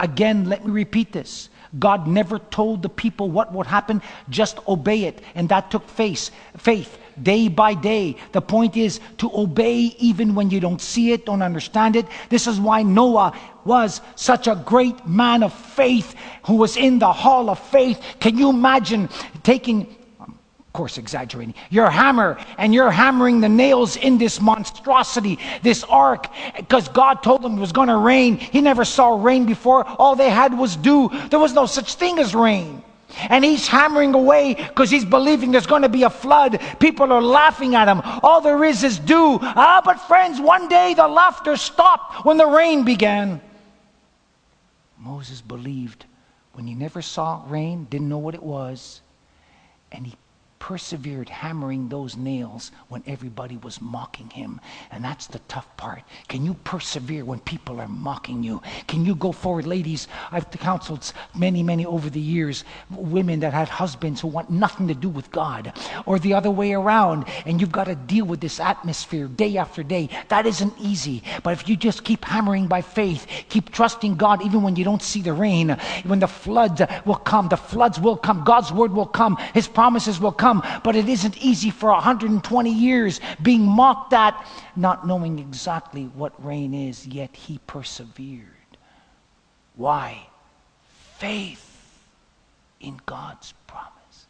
Again, let me repeat this. God never told the people what would happen. Just obey it. And that took faith, faith day by day. The point is to obey even when you don't see it, don't understand it. This is why Noah was such a great man of faith who was in the hall of faith. Can you imagine taking... Of course, exaggerating, your hammer, and you're hammering the nails in this monstrosity, this ark, because God told them it was going to rain. He never saw rain before. All they had was dew. There was no such thing as rain. And he's hammering away because he's believing there's going to be a flood. People are laughing at him. All there is is dew. Ah, but friends, one day the laughter stopped when the rain began. Moses believed when he never saw rain, didn't know what it was, and he persevered hammering those nails when everybody was mocking him. And that's the tough part. Can you persevere when people are mocking you? Can you go forward? Ladies, I've counseled many, many over the years, women that had husbands who want nothing to do with God, or the other way around, and you've got to deal with this atmosphere day after day. That isn't easy. But if you just keep hammering by faith, keep trusting God even when you don't see the rain, when the floods will come, the floods will come, God's word will come, his promises will come. But it isn't easy for one hundred twenty years being mocked at, not knowing exactly what rain is, yet he persevered. Why? Faith in God's promises.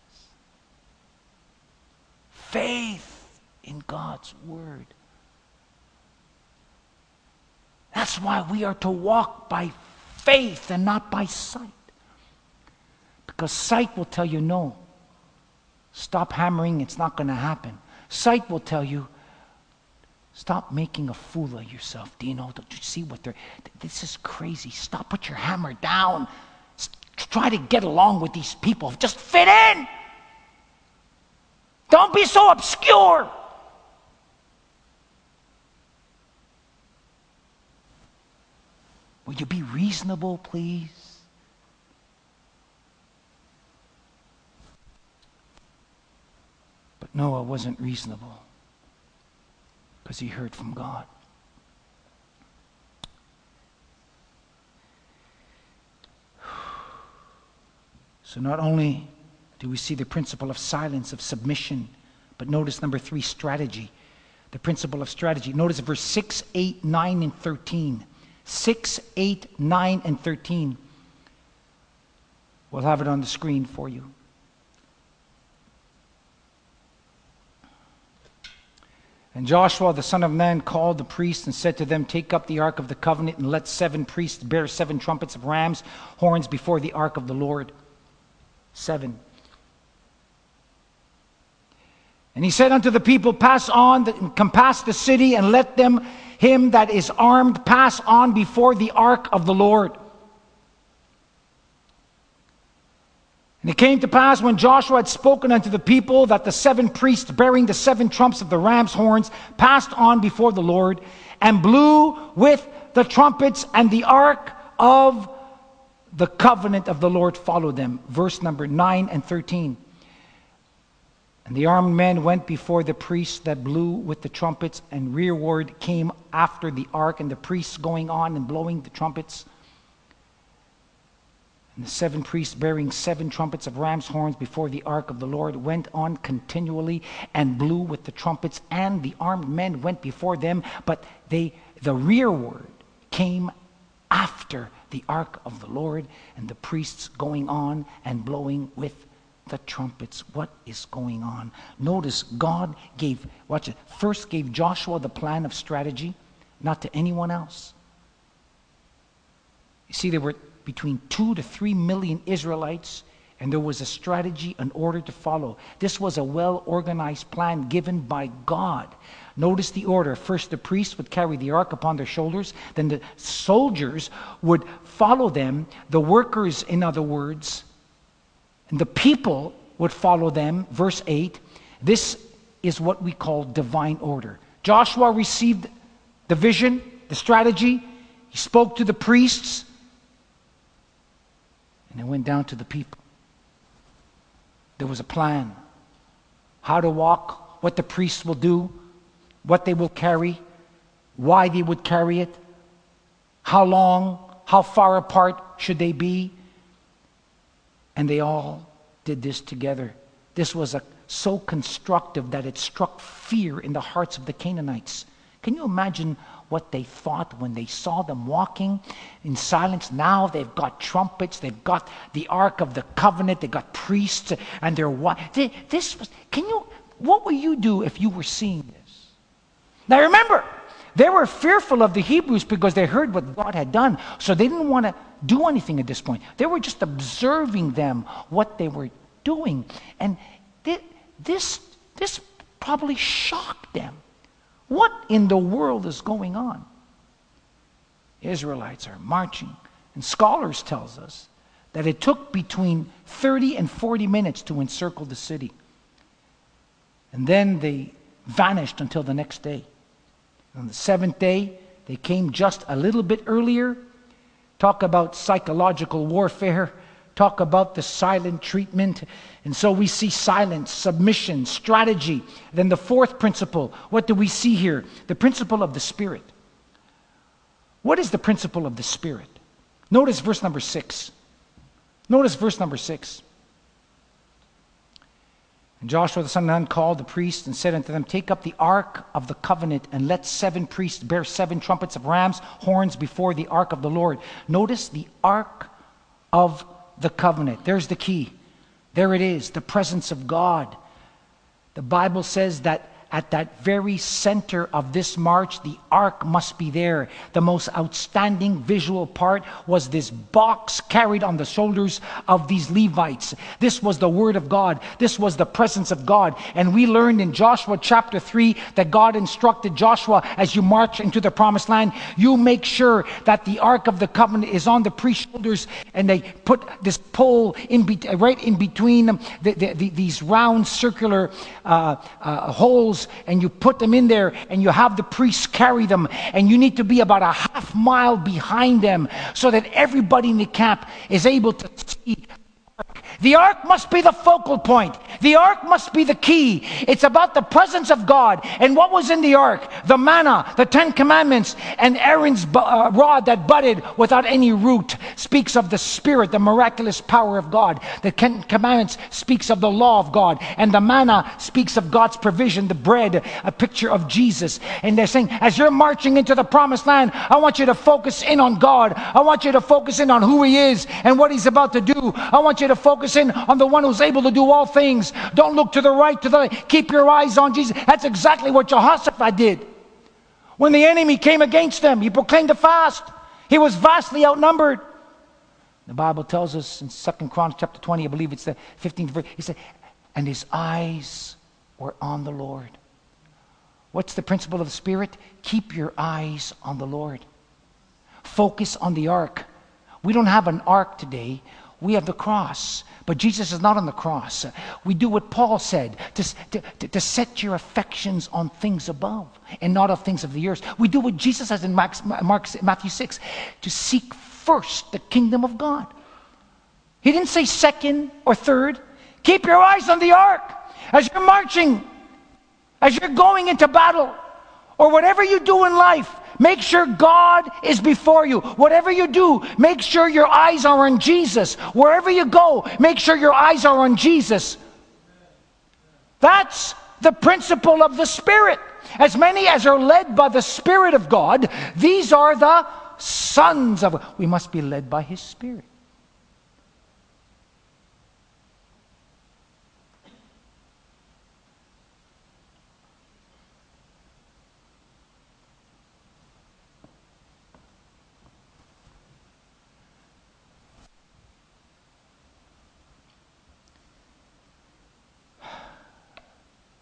Faith in God's word. That's why we are to walk by faith and not by sight. Because sight will tell you no. Stop hammering, it's not going to happen. Sight will tell you, stop making a fool of yourself. Do you know, don't you see what they're, this is crazy. Stop, put your hammer down. Try to get along with these people. Just fit in. Don't be so obscure. Will you be reasonable, please? But Noah wasn't reasonable because he heard from God. So not only do we see the principle of silence, of submission, but notice number three, strategy. The principle of strategy. Notice verse six, eight, nine, and thirteen. six, eight, nine, and thirteen. We'll have it on the screen for you. And Joshua the son of Nun called the priests and said to them, "Take up the ark of the covenant and let seven priests bear seven trumpets of ram's horns before the ark of the Lord." Seven. And he said unto the people, "Pass on, and compass the city, and let them him that is armed pass on before the ark of the Lord." And it came to pass when Joshua had spoken unto the people that the seven priests bearing the seven trumps of the ram's horns passed on before the Lord and blew with the trumpets, and the ark of the covenant of the Lord followed them. Verse number nine and thirteen. And the armed men went before the priests that blew with the trumpets, and rearward came after the ark, and the priests going on and blowing the trumpets. And the seven priests bearing seven trumpets of ram's horns before the ark of the Lord went on continually and blew with the trumpets, and the armed men went before them, but they, the rearward came after the ark of the Lord, and the priests going on and blowing with the trumpets. What is going on? Notice God gave, watch it, first gave Joshua the plan of strategy, not to anyone else. You see, there were between two to three million Israelites, and there was a strategy, an order to follow. This was a well-organized plan given by God. Notice the order. First, the priests would carry the ark upon their shoulders. Then the soldiers would follow them. The workers, in other words, and the people would follow them. Verse eight, this is what we call divine order. Joshua received the vision, the strategy. He spoke to the priests. And it went down to the people. There was a plan. How to walk, what the priests will do, what they will carry, why they would carry it, how long, how far apart should they be. And they all did this together. This was a, so constructive that it struck fear in the hearts of the Canaanites. Can you imagine what they thought when they saw them walking in silence? Now they've got trumpets, they've got the Ark of the Covenant, they've got priests, and they're what? They, this was. Can you? What would you do if you were seeing this? Now remember, they were fearful of the Hebrews because they heard what God had done, so they didn't want to do anything at this point. They were just observing them, what they were doing. And th- this, this probably shocked them. What in the world is going on? Israelites are marching. And scholars tells us that it took between thirty and forty minutes to encircle the city. And then they vanished until the next day. On the seventh day, they came just a little bit earlier. Talk about psychological warfare. Talk about the silent treatment. And so we see silence, submission, strategy. Then the fourth principle. What do we see here? The principle of the Spirit. What is the principle of the Spirit? Notice verse number six. Notice verse number six. And Joshua the son of Nun called the priests and said unto them, "Take up the ark of the covenant, and let seven priests bear seven trumpets of ram's horns before the ark of the Lord." Notice the ark of the covenant. There's the key. There it is, the presence of God. The Bible says that at that very center of this march, the ark must be there. The most outstanding visual part was this box carried on the shoulders of these Levites. This was the word of God. This was the presence of God. And we learned in Joshua chapter three that God instructed Joshua, as you march into the promised land, you make sure that the ark of the covenant is on the priest's shoulders, and they put this pole in be- right in between them, the, the, the, these round circular uh, uh, holes, and you put them in there, and you have the priests carry them, and you need to be about a half mile behind them so that everybody in the camp is able to see the ark. The ark must be the focal point. The ark must be the key. It's about the presence of God. And what was in the ark? The manna, the Ten Commandments, and Aaron's uh, rod that budded without any root speaks of the Spirit, the miraculous power of God. The Ten Commandments speaks of the law of God. And the manna speaks of God's provision, the bread, a picture of Jesus. And they're saying, as you're marching into the promised land, I want you to focus in on God. I want you to focus in on who He is and what He's about to do. I want you to focus in on the one who's able to do all things. Don't look to the right, to the left. Keep your eyes on Jesus. That's exactly what Jehoshaphat did. When the enemy came against them, he proclaimed a fast. He was vastly outnumbered. The Bible tells us in Second Chronicles chapter twenty, I believe it's the fifteenth verse, he said, and his eyes were on the Lord. What's the principle of the Spirit? Keep your eyes on the Lord. Focus on the ark. We don't have an ark today. We have the cross, but Jesus is not on the cross. We do what Paul said, to, to, to set your affections on things above and not of things of the earth. We do what Jesus says in Mark, Mark, Matthew six, to seek first the kingdom of God. He didn't say second or third. Keep your eyes on the ark. As you're marching, as you're going into battle, or whatever you do in life, make sure God is before you. Whatever you do, make sure your eyes are on Jesus. Wherever you go, make sure your eyes are on Jesus. That's the principle of the Spirit. As many as are led by the Spirit of God, these are the sons of God. We must be led by His Spirit.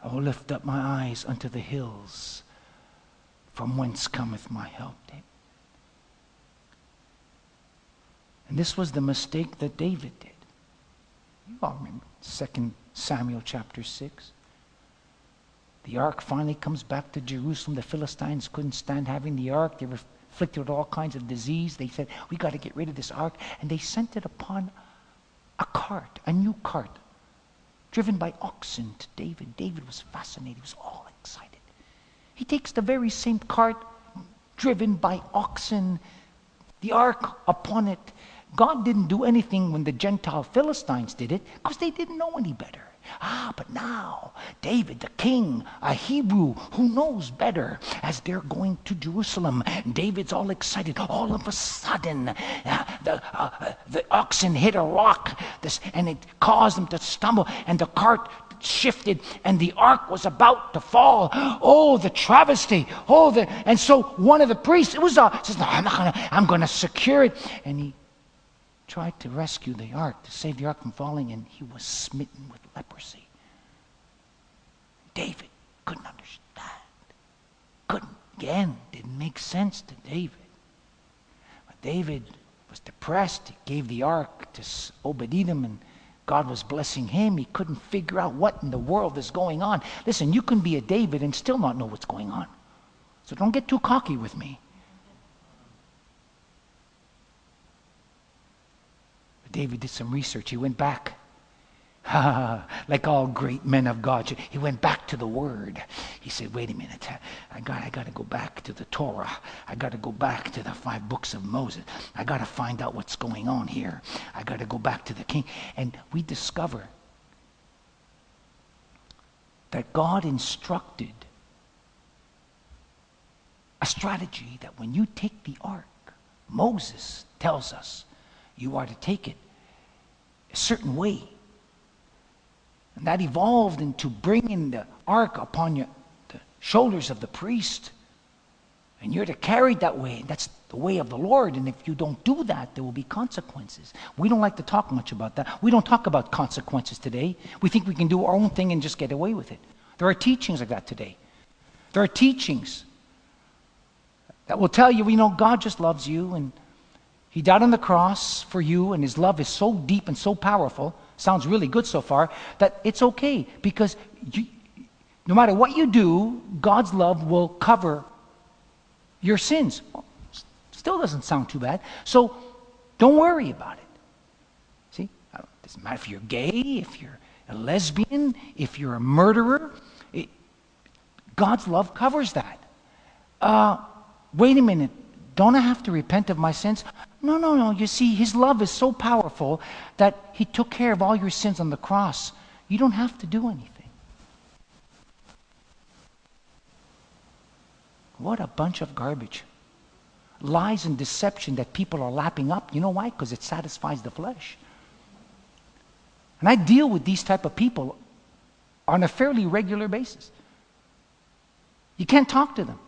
I will lift up my eyes unto the hills, from whence cometh my help. And this was the mistake that David did. You all remember Second Samuel chapter six. The ark finally comes back to Jerusalem. The Philistines couldn't stand having the ark. They were afflicted with all kinds of disease. They said, we got to get rid of this ark. And they sent it upon a cart, a new cart, driven by oxen to David. David was fascinated. He was all excited. He takes the very same cart driven by oxen, the ark upon it. God didn't do anything when the Gentile Philistines did it because they didn't know any better. Ah, but now, David, the king, a Hebrew who knows better, as they're going to Jerusalem, David's all excited. All of a sudden, uh, the, uh, the oxen hit a rock, this, and it caused them to stumble, and the cart shifted, and the ark was about to fall. Oh, the travesty. Oh, the, and so one of the priests, it was, uh, says, no, I'm not going to, I'm going to secure it. And he tried to rescue the ark, to save the ark from falling, and he was smitten with leprosy. David couldn't understand. Couldn't, again, didn't make sense to David. But David was depressed. He gave the ark to Obed-Edom, and God was blessing him. He couldn't figure out what in the world is going on. Listen, you can be a David and still not know what's going on. So don't get too cocky with me. David did some research. He went back. Like all great men of God, he went back to the Word. He said, wait a minute. I got, I got to go back to the Torah. I got to go back to the five books of Moses. I got to find out what's going on here. I got to go back to the king. And we discover that God instructed a strategy that when you take the ark, Moses tells us, you are to take it a certain way. And that evolved into bringing the ark upon your shoulders of the priest. And you're to carry that way. That's the way of the Lord. And if you don't do that, there will be consequences. We don't like to talk much about that. We don't talk about consequences today. We think we can do our own thing and just get away with it. There are teachings like that today. There are teachings that will tell you, you know, God just loves you and He died on the cross for you, and His love is so deep and so powerful, sounds really good so far, that it's okay because you, no matter what you do, God's love will cover your sins. Well, still doesn't sound too bad. So don't worry about it. See, I don't, it doesn't matter if you're gay, if you're a lesbian, if you're a murderer. It, God's love covers that. Uh, wait a minute. Don't I have to repent of my sins? No, no, no. You see, His love is so powerful that He took care of all your sins on the cross. You don't have to do anything. What a bunch of garbage. Lies and deception that people are lapping up. You know why? Because it satisfies the flesh. And I deal with these type of people on a fairly regular basis. You can't talk to them.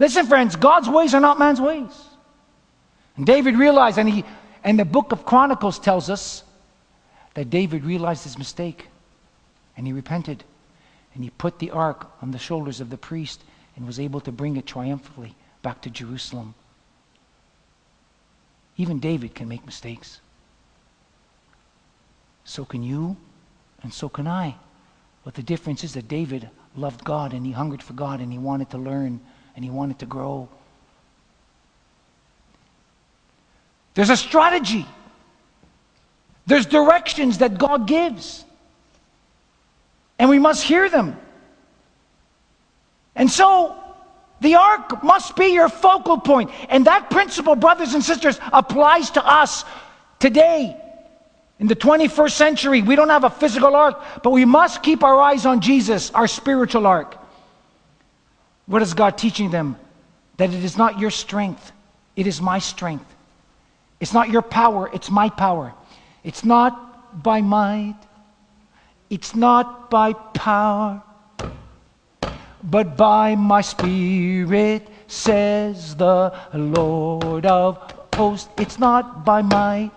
Listen, friends, God's ways are not man's ways. And David realized, and he, and the book of Chronicles tells us that David realized his mistake. And he repented. And he put the ark on the shoulders of the priest and was able to bring it triumphantly back to Jerusalem. Even David can make mistakes. So can you, and so can I. But the difference is that David loved God, and he hungered for God, and he wanted to learn, and he wanted to grow. There's a strategy. There's directions that God gives. And we must hear them. And so, the ark must be your focal point. And that principle, brothers and sisters, applies to us today. In the twenty-first century, we don't have a physical ark, but we must keep our eyes on Jesus, our spiritual ark. What is God teaching them? That it is not your strength, it is my strength. It's not your power, it's my power. It's not by might. It's not by power, but by my spirit, says the Lord of hosts. It's not by might,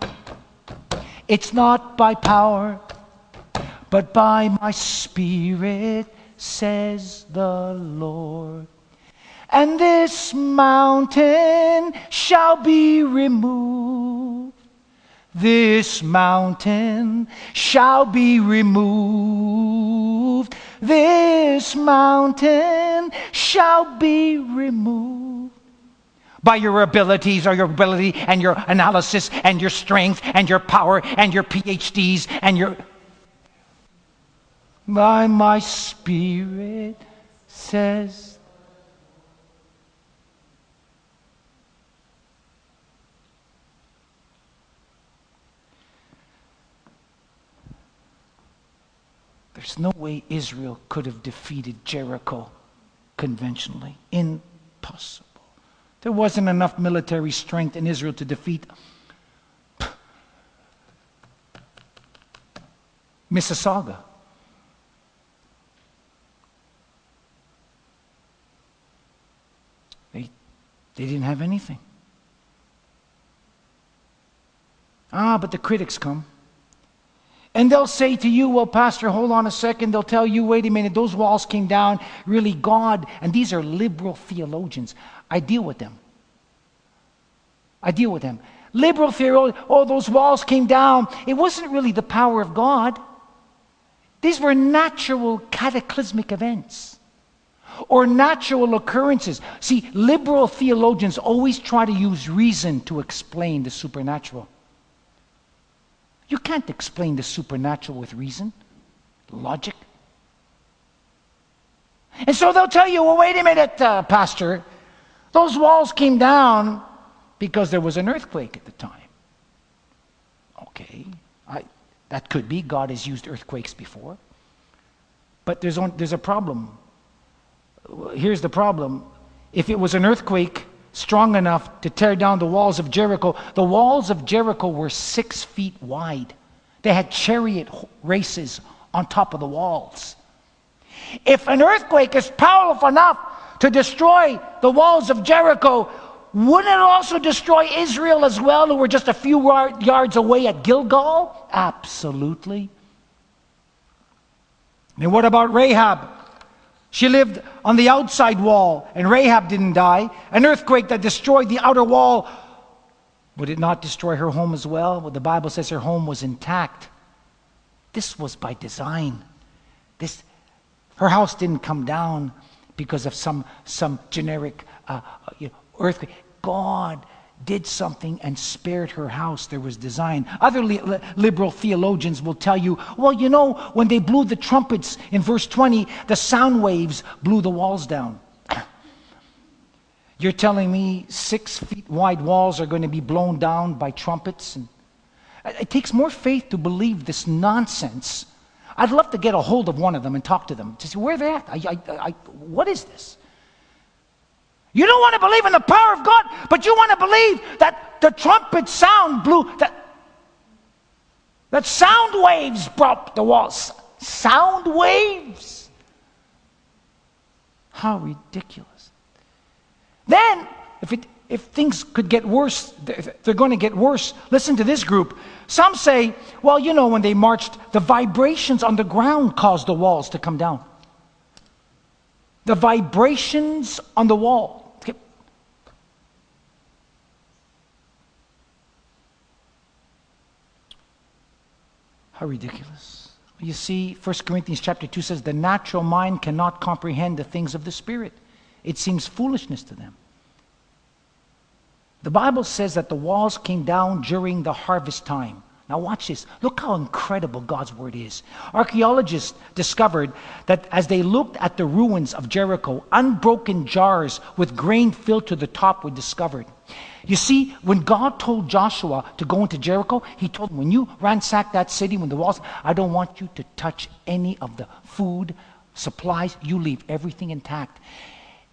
it's not by power, but by my spirit, says the Lord. And this mountain shall be removed. This mountain shall be removed. This mountain shall be removed. By your abilities or your ability and your analysis and your strength and your power and your PhDs and your... By my spirit says... There's no way Israel could have defeated Jericho conventionally. Impossible. There wasn't enough military strength in Israel to defeat Mississauga. They, they didn't have anything. Ah, but the critics come. And they'll say to you, well, Pastor, hold on a second. They'll tell you, wait a minute, those walls came down. Really, God, and these are liberal theologians. I deal with them. I deal with them. Liberal theologians, oh, those walls came down. It wasn't really the power of God. These were natural cataclysmic events or natural occurrences. See, liberal theologians always try to use reason to explain the supernatural. You can't explain the supernatural with reason, logic. And so they'll tell you, well, wait a minute, uh, Pastor. Those walls came down because there was an earthquake at the time. Okay, I, that could be. God has used earthquakes before. But there's, on, there's a problem. Here's the problem. If it was an earthquake strong enough to tear down the walls of Jericho. The walls of Jericho were six feet wide. They had chariot races on top of the walls. If an earthquake is powerful enough to destroy the walls of Jericho, wouldn't it also destroy Israel as well, who were just a few yards away at Gilgal? Absolutely. And what about Rahab? She lived on the outside wall, and Rahab didn't die. An earthquake that destroyed the outer wall, would it not destroy her home as well? Well, the Bible says her home was intact. This was by design. This, her house didn't come down because of some, some generic uh, you know, earthquake. God did something and spared her house. There was design. Other li- liberal theologians will tell you, well, you know, when they blew the trumpets in verse twenty, the sound waves blew the walls down. You're telling me six feet wide walls are going to be blown down by trumpets? And it takes more faith to believe this nonsense. I'd love to get a hold of one of them and talk to them to see where they're at. I, I, I, what is this? You don't want to believe in the power of God, but you want to believe that the trumpet sound blew, that, that sound waves broke the walls. Sound waves? How ridiculous. Then, if, it, if things could get worse, they're going to get worse. Listen to this group. Some say, well, you know, when they marched, the vibrations on the ground caused the walls to come down. The vibrations on the wall. How ridiculous. You see, First Corinthians chapter two says, the natural mind cannot comprehend the things of the Spirit. It seems foolishness to them. The Bible says that the walls came down during the harvest time. Now watch this. Look how incredible God's word is. Archaeologists discovered that as they looked at the ruins of Jericho, unbroken jars with grain filled to the top were discovered. You see, when God told Joshua to go into Jericho, he told him, when you ransack that city, when the walls, I don't want you to touch any of the food, supplies, you leave everything intact.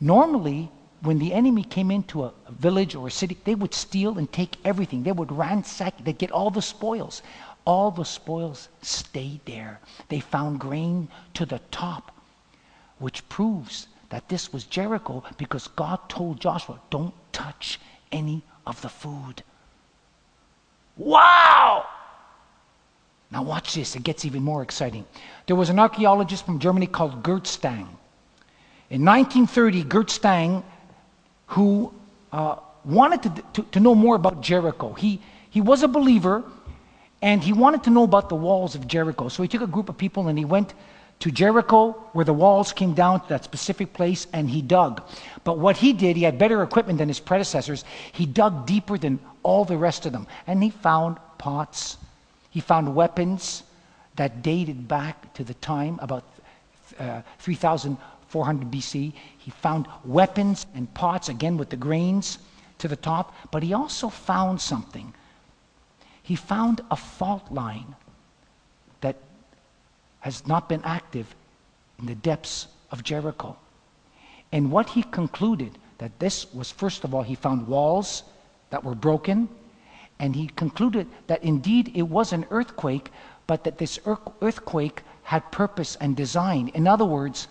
Normally, when the enemy came into a village or a city, they would steal and take everything. They would ransack, they'd get all the spoils. All the spoils stayed there. They found grain to the top, which proves that this was Jericho because God told Joshua, don't touch any of the food. Wow! Now watch this, it gets even more exciting. There was an archaeologist from Germany called Gertstang. In nineteen thirty, Gertstang, who uh, wanted to, to, to know more about Jericho. He, he was a believer, and he wanted to know about the walls of Jericho. So he took a group of people, and he went to Jericho, where the walls came down to that specific place, and he dug. But what he did, he had better equipment than his predecessors. He dug deeper than all the rest of them, and he found pots. He found weapons that dated back to the time, about uh, three thousand four hundred B C. He found weapons and pots, again with the grains to the top, but he also found something. He found a fault line that has not been active in the depths of Jericho. And what he concluded, that this was, first of all, he found walls that were broken, and he concluded that indeed it was an earthquake, but that this earthquake had purpose and design. In other words,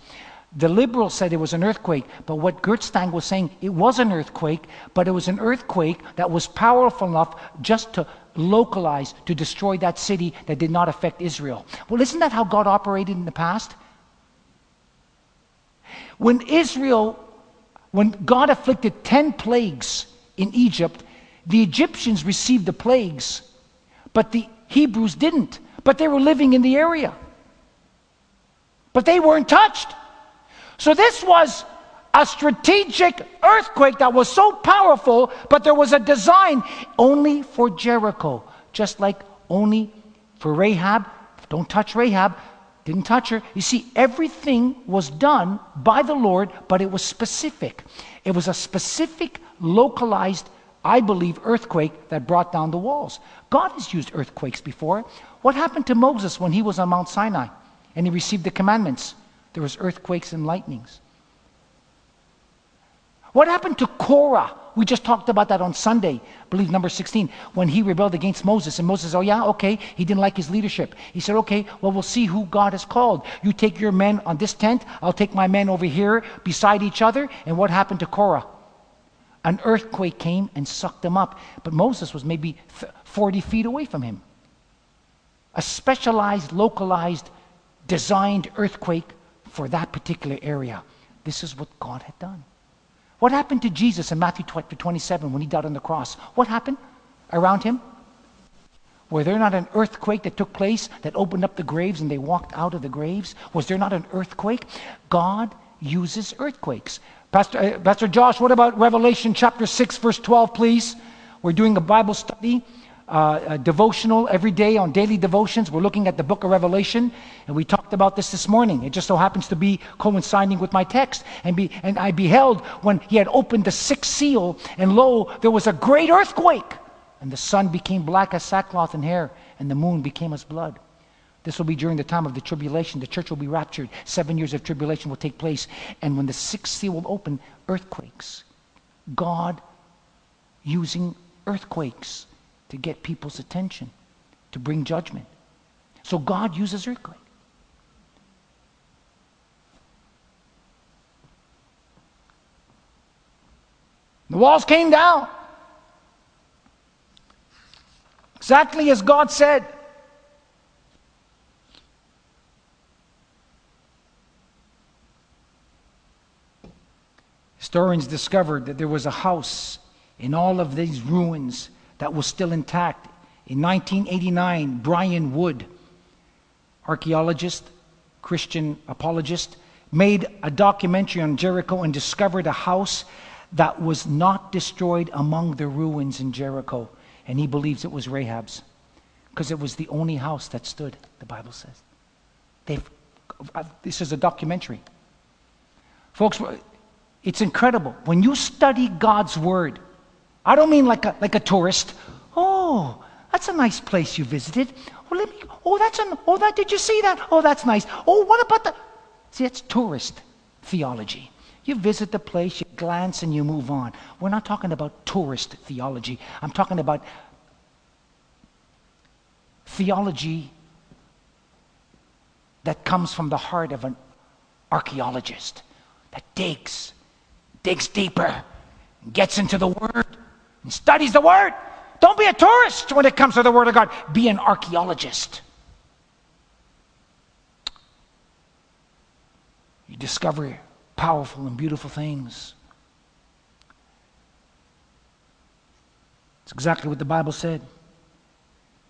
the liberals said it was an earthquake, but what Gertstang was saying, it was an earthquake, but it was an earthquake that was powerful enough just to localize, to destroy that city that did not affect Israel. Well, isn't that how God operated in the past? When Israel, when God afflicted ten plagues in Egypt, the Egyptians received the plagues, but the Hebrews didn't. But they were living in the area. But they weren't touched. So this was a strategic earthquake that was so powerful, but there was a design only for Jericho. Just like only for Rahab. Don't touch Rahab. Didn't touch her. You see, everything was done by the Lord, but it was specific. It was a specific, localized, I believe, earthquake that brought down the walls. God has used earthquakes before. What happened to Moses when he was on Mount Sinai and he received the commandments? There was earthquakes and lightnings. What happened to Korah We just talked about that on Sunday, I believe number sixteen, when he rebelled against Moses. And Moses, oh yeah, okay, he didn't like his leadership. He said, okay, well, we'll see who God has called. You take your men on this tent, I'll take my men over here beside each other. And what happened to Korah? An earthquake came and sucked them up. But Moses was maybe forty feet away from him. A specialized, localized, designed earthquake for that particular area. This is what God had done. What happened to Jesus in Matthew twenty-seven when he died on the cross? What happened around him? Were there not an earthquake that took place that opened up the graves and they walked out of the graves? Was there not an earthquake? God uses earthquakes. Pastor, uh, Pastor Josh, what about Revelation chapter six, verse twelve, please? We're doing a Bible study, uh, a devotional every day on daily devotions. We're looking at the book of Revelation, and we talked about this this morning. It just so happens to be coinciding with my text. And, be, and I beheld when he had opened the sixth seal, and lo, there was a great earthquake. And the sun became black as sackcloth and hair, and the moon became as blood. This will be during the time of the tribulation. The church will be raptured. Seven years of tribulation will take place. And when the sixth seal will open, earthquakes. God using earthquakes to get people's attention, to bring judgment. So God uses earthquakes. The walls came down. Exactly as God said. Historians discovered that there was a house in all of these ruins that was still intact. In nineteen eighty-nine, Brian Wood, archaeologist, Christian apologist, made a documentary on Jericho and discovered a house that was not destroyed among the ruins in Jericho. And he believes it was Rahab's, because it was the only house that stood, the Bible says. They've, this is a documentary. Folks, it's incredible. When you study God's Word, I don't mean like a, like a tourist. Oh, that's a nice place you visited. Oh, let me, oh, that's an, oh, that, did you see that? Oh, that's nice. Oh, what about the, see, that's tourist theology. You visit the place, you glance, and you move on. We're not talking about tourist theology. I'm talking about theology that comes from the heart of an archaeologist that digs. digs deeper, and gets into the Word, and studies the Word. Don't be a tourist when it comes to the Word of God. Be an archaeologist. You discover powerful and beautiful things. It's exactly what the Bible said.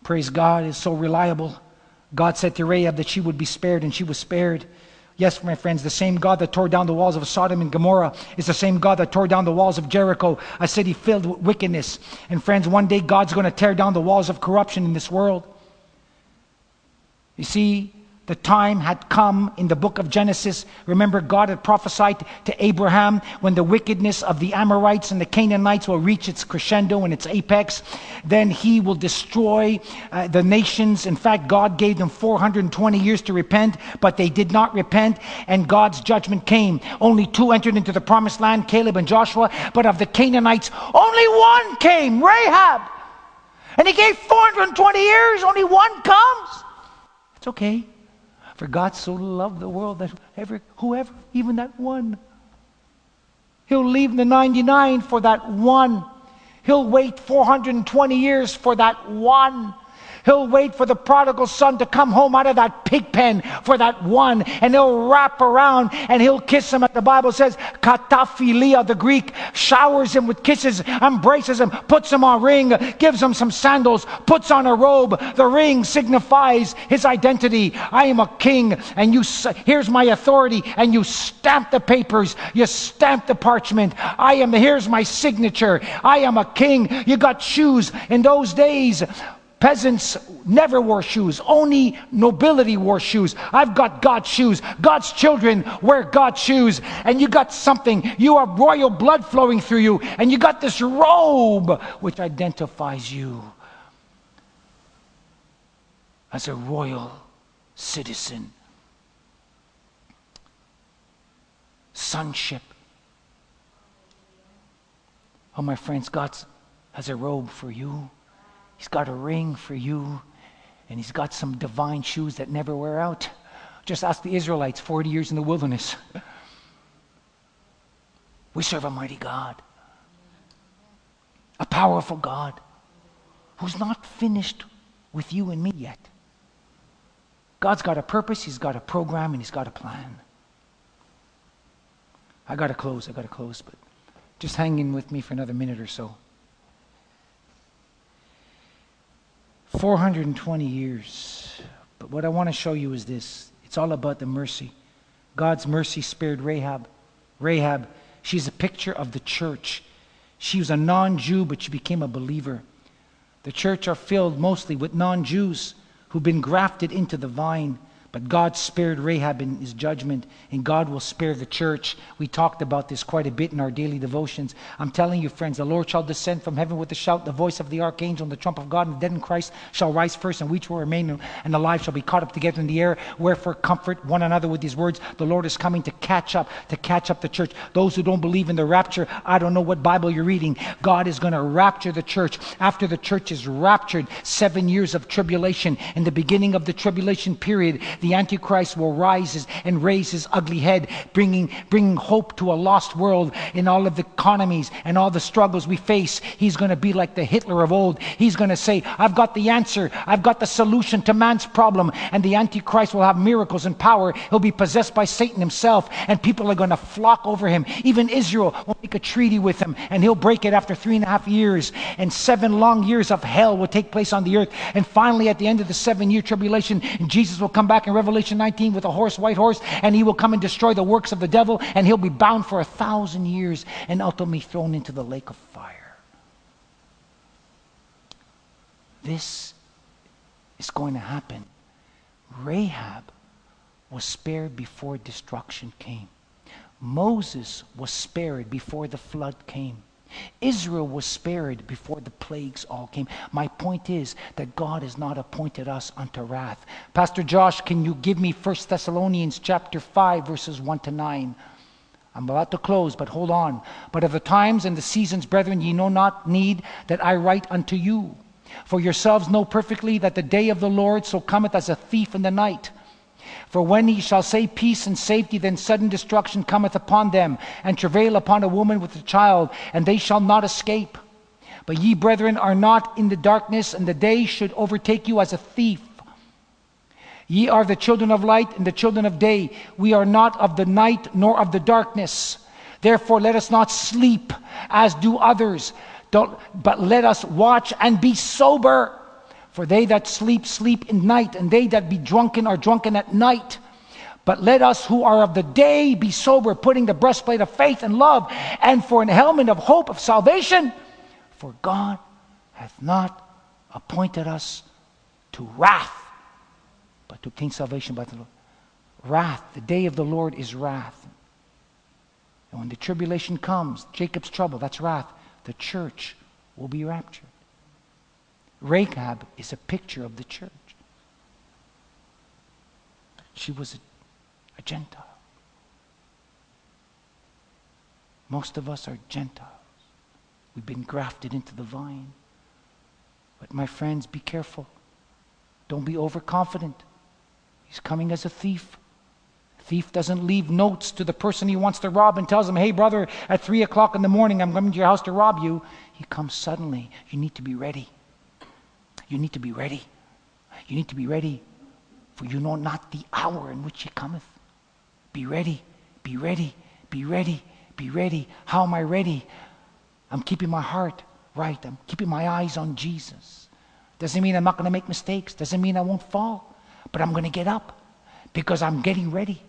Praise God, it's so reliable. God said to Rahab that she would be spared, and she was spared. Yes, my friends, the same God that tore down the walls of Sodom and Gomorrah is the same God that tore down the walls of Jericho, a city filled with wickedness. And friends, one day God's going to tear down the walls of corruption in this world. You see, the time had come in the book of Genesis. Remember, God had prophesied to Abraham when the wickedness of the Amorites and the Canaanites will reach its crescendo and its apex. Then he will destroy uh, the nations. In fact, God gave them four hundred twenty years to repent, but they did not repent, and God's judgment came. Only two entered into the promised land, Caleb and Joshua, but of the Canaanites, only one came, Rahab. And he gave four hundred twenty years, only one comes. It's okay. For God so loved the world that whoever, whoever, even that one, he'll leave the ninety-nine for that one. He'll wait four hundred twenty years for that one. He'll wait for the prodigal son to come home out of that pig pen for that one. And he'll wrap around and he'll kiss him. The Bible says, kataphilia, the Greek, showers him with kisses, embraces him, puts him on a ring, gives him some sandals, puts on a robe. The ring signifies his identity. I am a king, and you. here's my authority. And you stamp the papers. You stamp the parchment. I am, here's my signature. I am a king. You got shoes. In those days, peasants never wore shoes. Only nobility wore shoes. I've got God's shoes. God's children wear God's shoes. And you got something. You have royal blood flowing through you. And you got this robe which identifies you as a royal citizen. Sonship. Oh, my friends, God has a robe for you. He's got a ring for you. And he's got some divine shoes that never wear out. Just ask the Israelites, forty years in the wilderness. We serve a mighty God. A powerful God who's not finished with you and me yet. God's got a purpose, he's got a program, and he's got a plan. I got to close, I got to close, but just hang in with me for another minute or so. four hundred twenty years. But what I want to show you is this. It's all about the mercy. God's mercy spared Rahab. Rahab, she's a picture of the church. She was a non-Jew, but she became a believer. The church are filled mostly with non-Jews who've been grafted into the vine. But God spared Rahab in his judgment, and God will spare the church. We talked about this quite a bit in our daily devotions. I'm telling you, friends, the Lord shall descend from heaven with a shout, the voice of the archangel, and the trump of God, and the dead in Christ shall rise first, and we which will remain and the alive shall be caught up together in the air. Wherefore comfort one another with these words. The Lord is coming to catch up, to catch up the church. Those who don't believe in the rapture, I don't know what Bible you're reading. God is going to rapture the church. After the church is raptured, seven years of tribulation, and the beginning of the tribulation period, the Antichrist will rise and raise his ugly head, bringing bringing hope to a lost world in all of the economies and all the struggles we face. He's going to be like the Hitler of old. He's going to say, I've got the answer. I've got the solution to man's problem. And the Antichrist will have miracles and power. He'll be possessed by Satan himself, and people are going to flock over him. Even Israel will make a treaty with him, and he'll break it after three and a half years. And seven long years of hell will take place on the earth. And finally, at the end of the seven-year tribulation, Jesus will come back in Revelation nineteen with a horse, white horse, and he will come and destroy the works of the devil, and he'll be bound for a thousand years and ultimately thrown into the lake of fire. This is going to happen. Rahab was spared before destruction came. Moses was spared before the flood came. Israel was spared before the plagues all came. My point is that God has not appointed us unto wrath. Pastor Josh, can you give me First Thessalonians chapter five, verses one to nine? I'm about to close, but hold on. But of the times and the seasons, brethren, ye know not need that I write unto you. For yourselves know perfectly that the day of the Lord so cometh as a thief in the night. For when he shall say peace and safety, then sudden destruction cometh upon them, and travail upon a woman with a child, and they shall not escape. But ye, brethren, are not in the darkness, and the day should overtake you as a thief. Ye are the children of light and the children of day. We are not of the night nor of the darkness. Therefore let us not sleep as do others, Don't, but let us watch and be sober. For they that sleep, sleep in night, and they that be drunken are drunken at night. But let us who are of the day be sober, putting the breastplate of faith and love, and for an helmet of hope of salvation. For God hath not appointed us to wrath, but to obtain salvation by the Lord. Wrath, the day of the Lord is wrath. And when the tribulation comes, Jacob's trouble, that's wrath, the church will be raptured. Rahab is a picture of the church. She was a, a Gentile. Most of us are Gentiles. We've been grafted into the vine. But my friends, be careful. Don't be overconfident. He's coming as a thief. Thief doesn't leave notes to the person he wants to rob and tells him, hey brother, at three o'clock in the morning I'm coming to your house to rob you. He comes suddenly. You need to be ready. You need to be ready. You need to be ready, for you know not the hour in which he cometh. Be ready, be ready, be ready, be ready. How am I ready? I'm keeping my heart right. I'm keeping my eyes on Jesus. Doesn't mean I'm not going to make mistakes. Doesn't mean I won't fall. But I'm going to get up because I'm getting ready.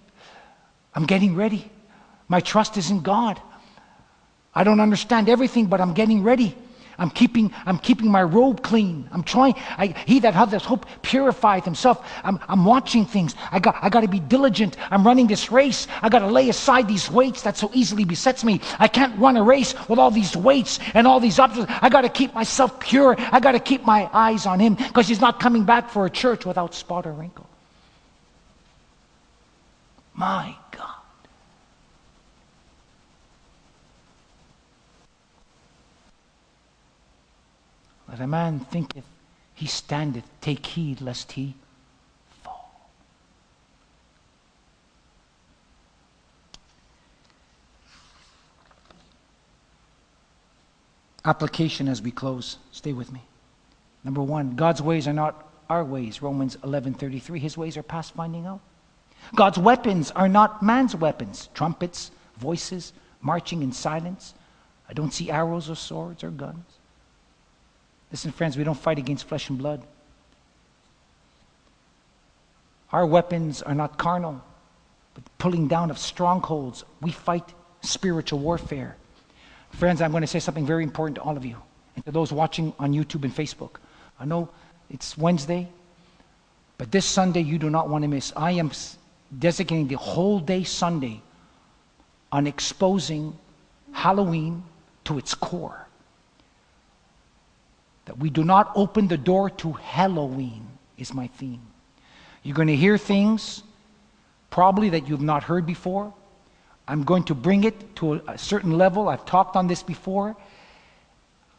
I'm getting ready. My trust is in God. I don't understand everything, but I'm getting ready. I'm keeping, I'm keeping my robe clean. I'm trying. I, he that hath this hope purifieth himself. I'm, I'm watching things. I got, I got to be diligent. I'm running this race. I got to lay aside these weights that so easily besets me. I can't run a race with all these weights and all these obstacles. I got to keep myself pure. I got to keep my eyes on him because he's not coming back for a church without spot or wrinkle. My God. But a man thinketh he standeth, take heed lest he fall. Application as we close. Stay with me. Number one, God's ways are not our ways. Romans eleven thirty-three, his ways are past finding out. God's weapons are not man's weapons. Trumpets, voices, marching in silence. I don't see arrows or swords or guns. Listen, friends, we don't fight against flesh and blood. Our weapons are not carnal, but pulling down of strongholds. We fight spiritual warfare. Friends, I'm going to say something very important to all of you, and to those watching on YouTube and Facebook. I know it's Wednesday, but this Sunday you do not want to miss. I am designating the whole day Sunday on exposing Halloween to its core. That we do not open the door to Halloween is my theme. You're going to hear things probably that you've not heard before. I'm going to bring it to a certain level. I've talked on this before.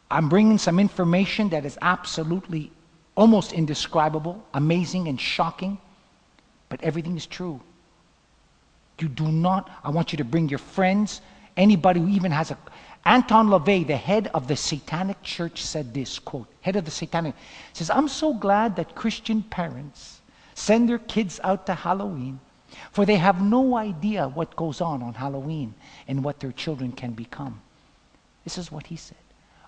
I'm bringing some information that is absolutely almost indescribable, amazing and shocking, but everything is true. You do not, I want you to bring your friends, anybody who even has a, Anton LaVey, the head of the Satanic Church, said this, quote, head of the Satanic, says, I'm so glad that Christian parents send their kids out to Halloween, for they have no idea what goes on on Halloween and what their children can become. This is what he said.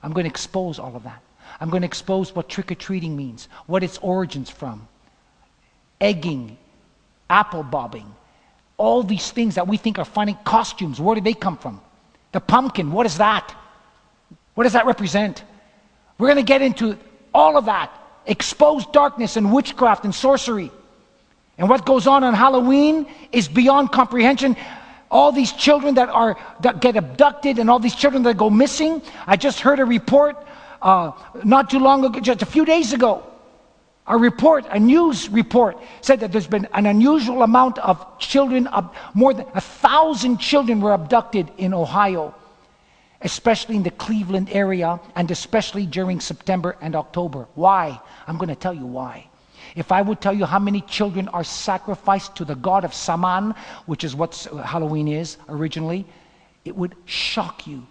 I'm going to expose all of that. I'm going to expose what trick-or-treating means, what its origins from, egging, apple bobbing, all these things that we think are funny. Costumes, where do they come from? The pumpkin, what is that? What does that represent? We're going to get into all of that. Expose darkness and witchcraft and sorcery. And what goes on on Halloween is beyond comprehension. All these children that are that get abducted and all these children that go missing. I just heard a report uh, not too long ago, just a few days ago. A report, a news report, said that there's been an unusual amount of children, ab- more than a thousand children were abducted in Ohio, especially in the Cleveland area, and especially during September and October. Why? I'm going to tell you why. If I would tell you how many children are sacrificed to the god of Saman, which is what Halloween is originally, it would shock you.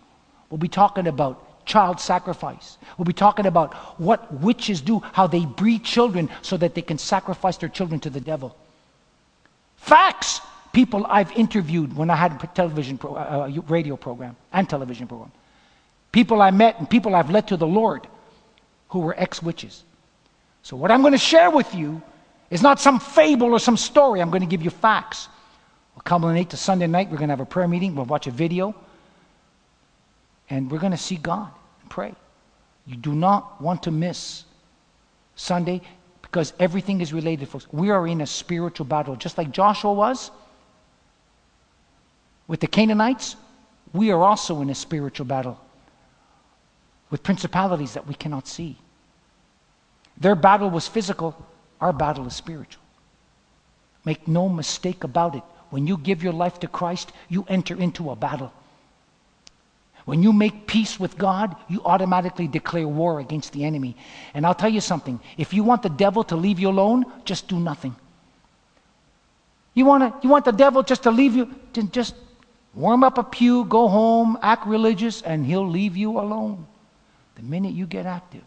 We'll be talking about child sacrifice. We'll be talking about what witches do, how they breed children so that they can sacrifice their children to the devil. Facts! People I've interviewed when I had a television pro, uh, radio program and television program. People I met and people I've led to the Lord who were ex-witches. So what I'm going to share with you is not some fable or some story. I'm going to give you facts. We'll culminate to Sunday night. We're going to have a prayer meeting. We'll watch a video. And we're going to see God and pray. You do not want to miss Sunday because everything is related, folks. We are in a spiritual battle. Just like Joshua was with the Canaanites, we are also in a spiritual battle with principalities that we cannot see. Their battle was physical, our battle is spiritual. Make no mistake about it. When you give your life to Christ, you enter into a battle. When you make peace with God, you automatically declare war against the enemy. And I'll tell you something, if you want the devil to leave you alone, just do nothing. You want to, you want the devil just to leave you, then just warm up a pew, go home, act religious, and he'll leave you alone. The minute you get active,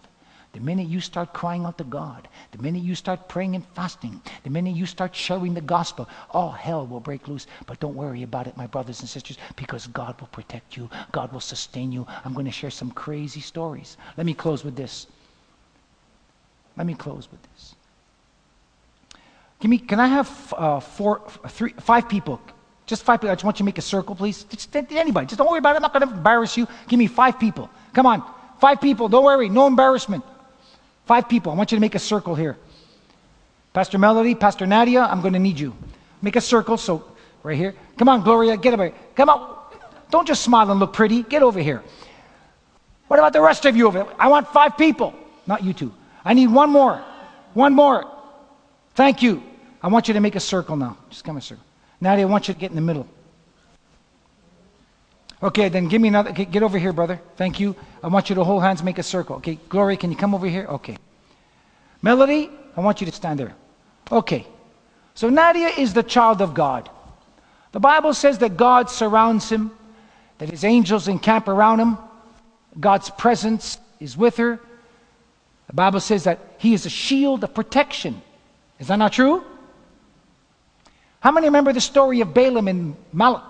the minute you start crying out to God, the minute you start praying and fasting, the minute you start sharing the gospel, all hell will break loose. But don't worry about it, my brothers and sisters, because God will protect you. God will sustain you. I'm going to share some crazy stories. Let me close with this. Let me close with this. Give me, can I have uh, four, three, five people? Just five people. I just want you to make a circle, please. Just, anybody. Just don't worry about it. I'm not going to embarrass you. Give me five people. Come on. Five people. Don't worry. No embarrassment. Five people. I want you to make a circle here. Pastor Melody, Pastor Nadia, I'm going to need you. Make a circle, so right here. Come on, Gloria, get over here. Come on. Don't just smile and look pretty. Get over here. What about the rest of you over there? I want five people. Not you two. I need one more. One more. Thank you. I want you to make a circle now. Just come a circle. Nadia, I want you to get in the middle. Okay, then give me another. Okay, get over here, brother. Thank you. I want you to hold hands, make a circle. Okay, Gloria, can you come over here? Okay. Melody, I want you to stand there. Okay. So Nadia is the child of God. The Bible says that God surrounds him, that his angels encamp around him. God's presence is with her. The Bible says that he is a shield of protection. Is that not true? How many remember the story of Balaam and Balak?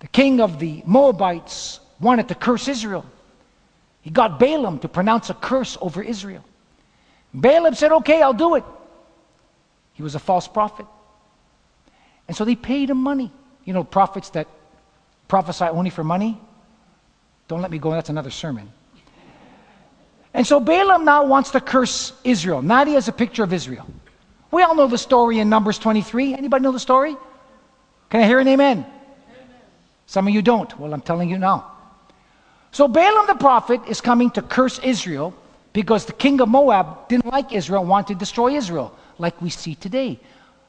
The king of the Moabites wanted to curse Israel. He got Balaam to pronounce a curse over Israel. Balaam said, okay, I'll do it. He was a false prophet. And so they paid him money. You know, prophets that prophesy only for money? Don't let me go, that's another sermon. And so Balaam now wants to curse Israel. Nadia is a picture of Israel. We all know the story in Numbers twenty-three. Anybody know the story? Can I hear an amen? Some of you don't. Well, I'm telling you now. So Balaam the prophet is coming to curse Israel because the king of Moab didn't like Israel, wanted to destroy Israel, like we see today.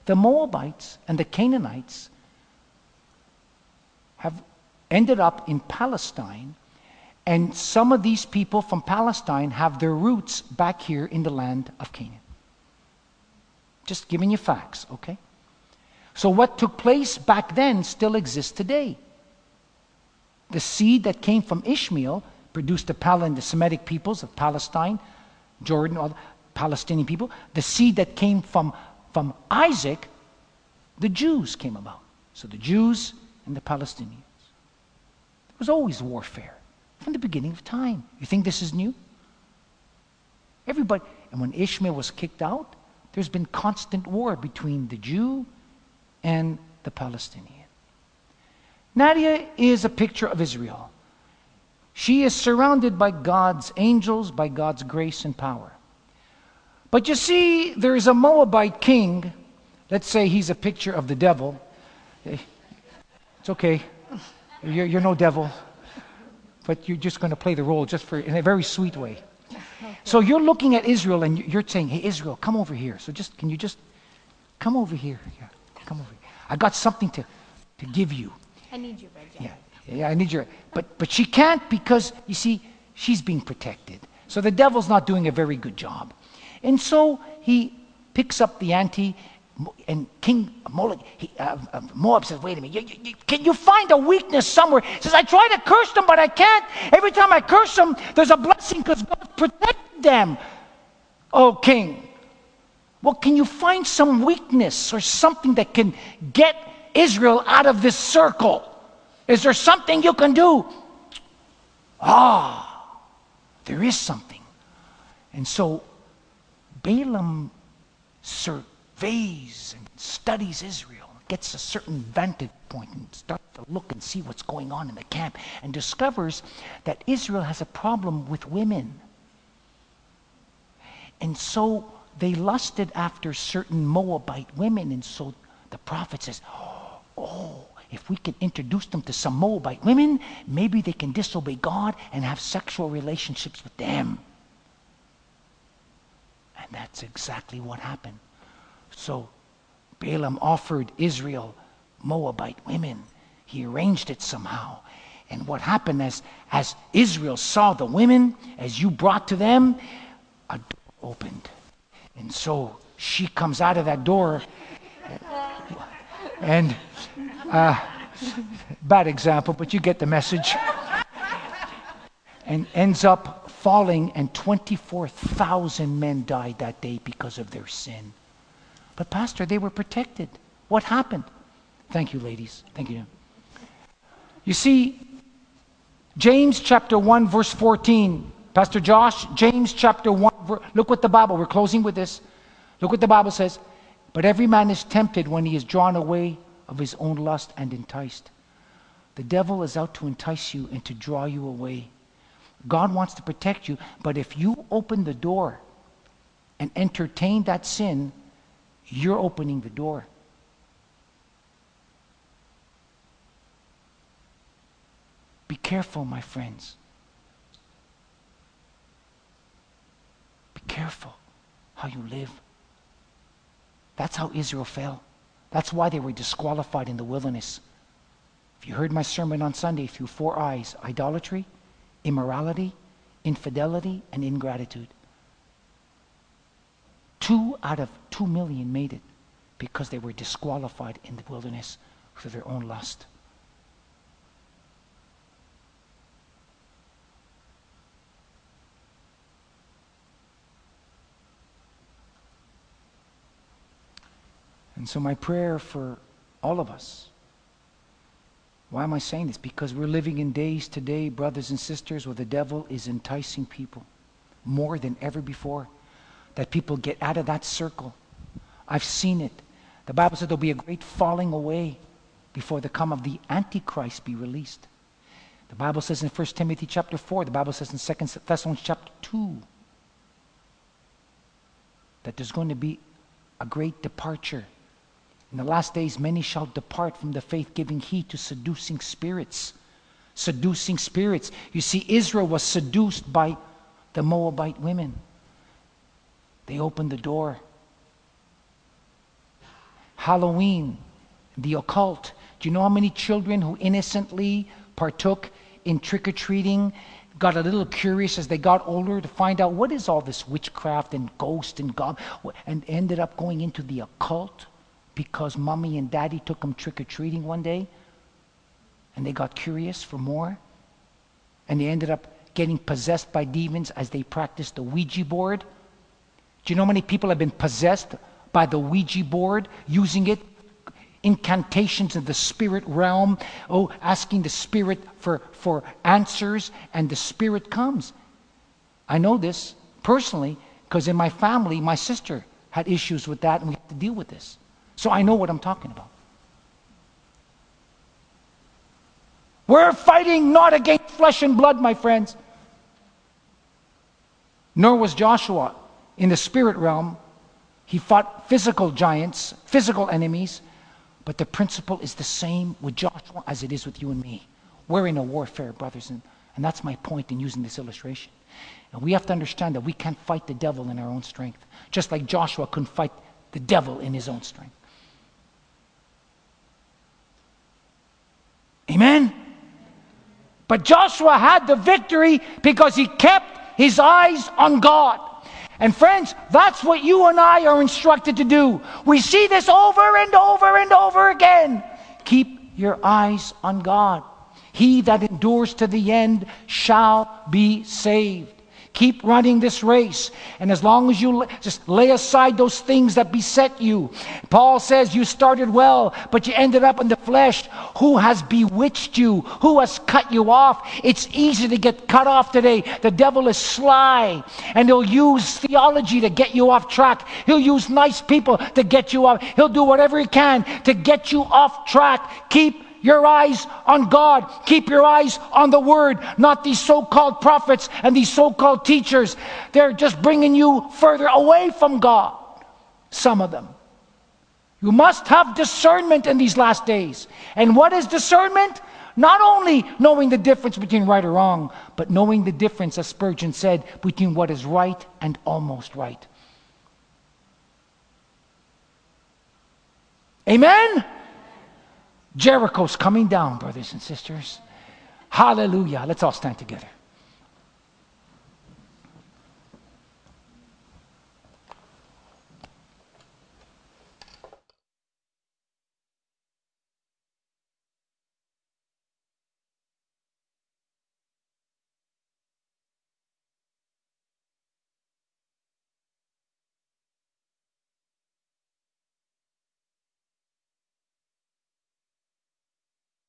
The Moabites and the Canaanites have ended up in Palestine, and some of these people from Palestine have their roots back here in the land of Canaan. Just giving you facts, okay? So what took place back then still exists today. The seed that came from Ishmael produced the Pal and the Semitic peoples of Palestine, Jordan, all the Palestinian people. The seed that came from, from Isaac, the Jews came about. So the Jews and the Palestinians. There was always warfare from the beginning of time. You think this is new? Everybody, and when Ishmael was kicked out, there's been constant war between the Jew and the Palestinian. Nadia is a picture of Israel. She is surrounded by God's angels, by God's grace and power. But you see, there is a Moabite king. Let's say he's a picture of the devil. It's okay. You're, you're no devil. But you're just going to play the role just for in a very sweet way. So you're looking at Israel and you're saying, hey, Israel, come over here. So just, can you just come over here? Yeah, come over here. I got something to, to give you. I need you, right? Yeah, yeah, I need you. But but she can't because, you see, she's being protected. So the devil's not doing a very good job. And so he picks up the ante, and King Moab, he, uh, uh, Moab says, wait a minute, you, you, can you find a weakness somewhere? He says, I try to curse them, but I can't. Every time I curse them, there's a blessing because God protected them. Oh, King, well, can you find some weakness or something that can get Israel out of this circle? Is there something you can do? Ah, there is something. And so Balaam surveys and studies Israel, gets a certain vantage point and starts to look and see what's going on in the camp, and discovers that Israel has a problem with women. And so they lusted after certain Moabite women, and so the prophet says, oh, if we can introduce them to some Moabite women, maybe they can disobey God and have sexual relationships with them. And that's exactly what happened. So Balaam offered Israel Moabite women. He arranged it somehow. And what happened is, as Israel saw the women, as you brought to them, a door opened. And so she comes out of that door. And uh, bad example, but you get the message. And ends up falling, and twenty-four thousand men died that day because of their sin. But Pastor, they were protected. What happened? Thank you, ladies. Thank you. You see, James chapter one, verse fourteen. Pastor Josh, James chapter one. Look what the Bible, we're closing with this. Look what the Bible says. But every man is tempted when he is drawn away of his own lust and enticed. The devil is out to entice you and to draw you away. God wants to protect you, but if you open the door and entertain that sin, you're opening the door. Be careful, my friends. Be careful how you live. That's how Israel fell. That's why they were disqualified in the wilderness. If you heard my sermon on Sunday through four eyes, idolatry, immorality, infidelity, and ingratitude. Two out of two million made it because they were disqualified in the wilderness through their own lust. And so my prayer for all of us, why am I saying this? Because we're living in days today, brothers and sisters, where the devil is enticing people more than ever before, that people get out of that circle. I've seen it. The Bible said there'll be a great falling away before the come of the Antichrist be released. The Bible says in First Timothy chapter four, the Bible says in Second Thessalonians chapter two, that there's going to be a great departure. In the last days, many shall depart from the faith, giving heed to seducing spirits. Seducing spirits. You see, Israel was seduced by the Moabite women. They opened the door. Halloween, the occult. Do you know how many children who innocently partook in trick-or-treating got a little curious as they got older to find out what is all this witchcraft and ghost and God, and ended up going into the occult? Because mommy and daddy took them trick-or-treating one day and they got curious for more, and they ended up getting possessed by demons as they practiced the Ouija board. Do you know how many people have been possessed by the Ouija board, using it, incantations in the spirit realm, oh, asking the spirit for, for answers, and the spirit comes. I know this personally because in my family, my sister had issues with that and we had to deal with this. So I know what I'm talking about. We're fighting not against flesh and blood, my friends. Nor was Joshua in the spirit realm. He fought physical giants, physical enemies, but the principle is the same with Joshua as it is with you and me. We're in a warfare, brothers, and, and that's my point in using this illustration. And we have to understand that we can't fight the devil in our own strength, just like Joshua couldn't fight the devil in his own strength. Amen? But Joshua had the victory because he kept his eyes on God. And friends, that's what you and I are instructed to do. We see this over and over and over again. Keep your eyes on God. He that endures to the end shall be saved. Keep running this race. And as long as you la- just lay aside those things that beset you. Paul says you started well, but you ended up in the flesh. Who has bewitched you? Who has cut you off? It's easy to get cut off today. The devil is sly, and he'll use theology to get you off track. He'll use nice people to get you off. He'll do whatever he can to get you off track. Keep your eyes on God. Keep your eyes on the Word, not these so-called prophets and these so-called teachers. They're just bringing you further away from God, some of them. You must have discernment in these last days. And what is discernment? Not only knowing the difference between right or wrong, but knowing the difference, as Spurgeon said, between what is right and almost right. Amen? Jericho's coming down, brothers and sisters. Hallelujah. Let's all stand together.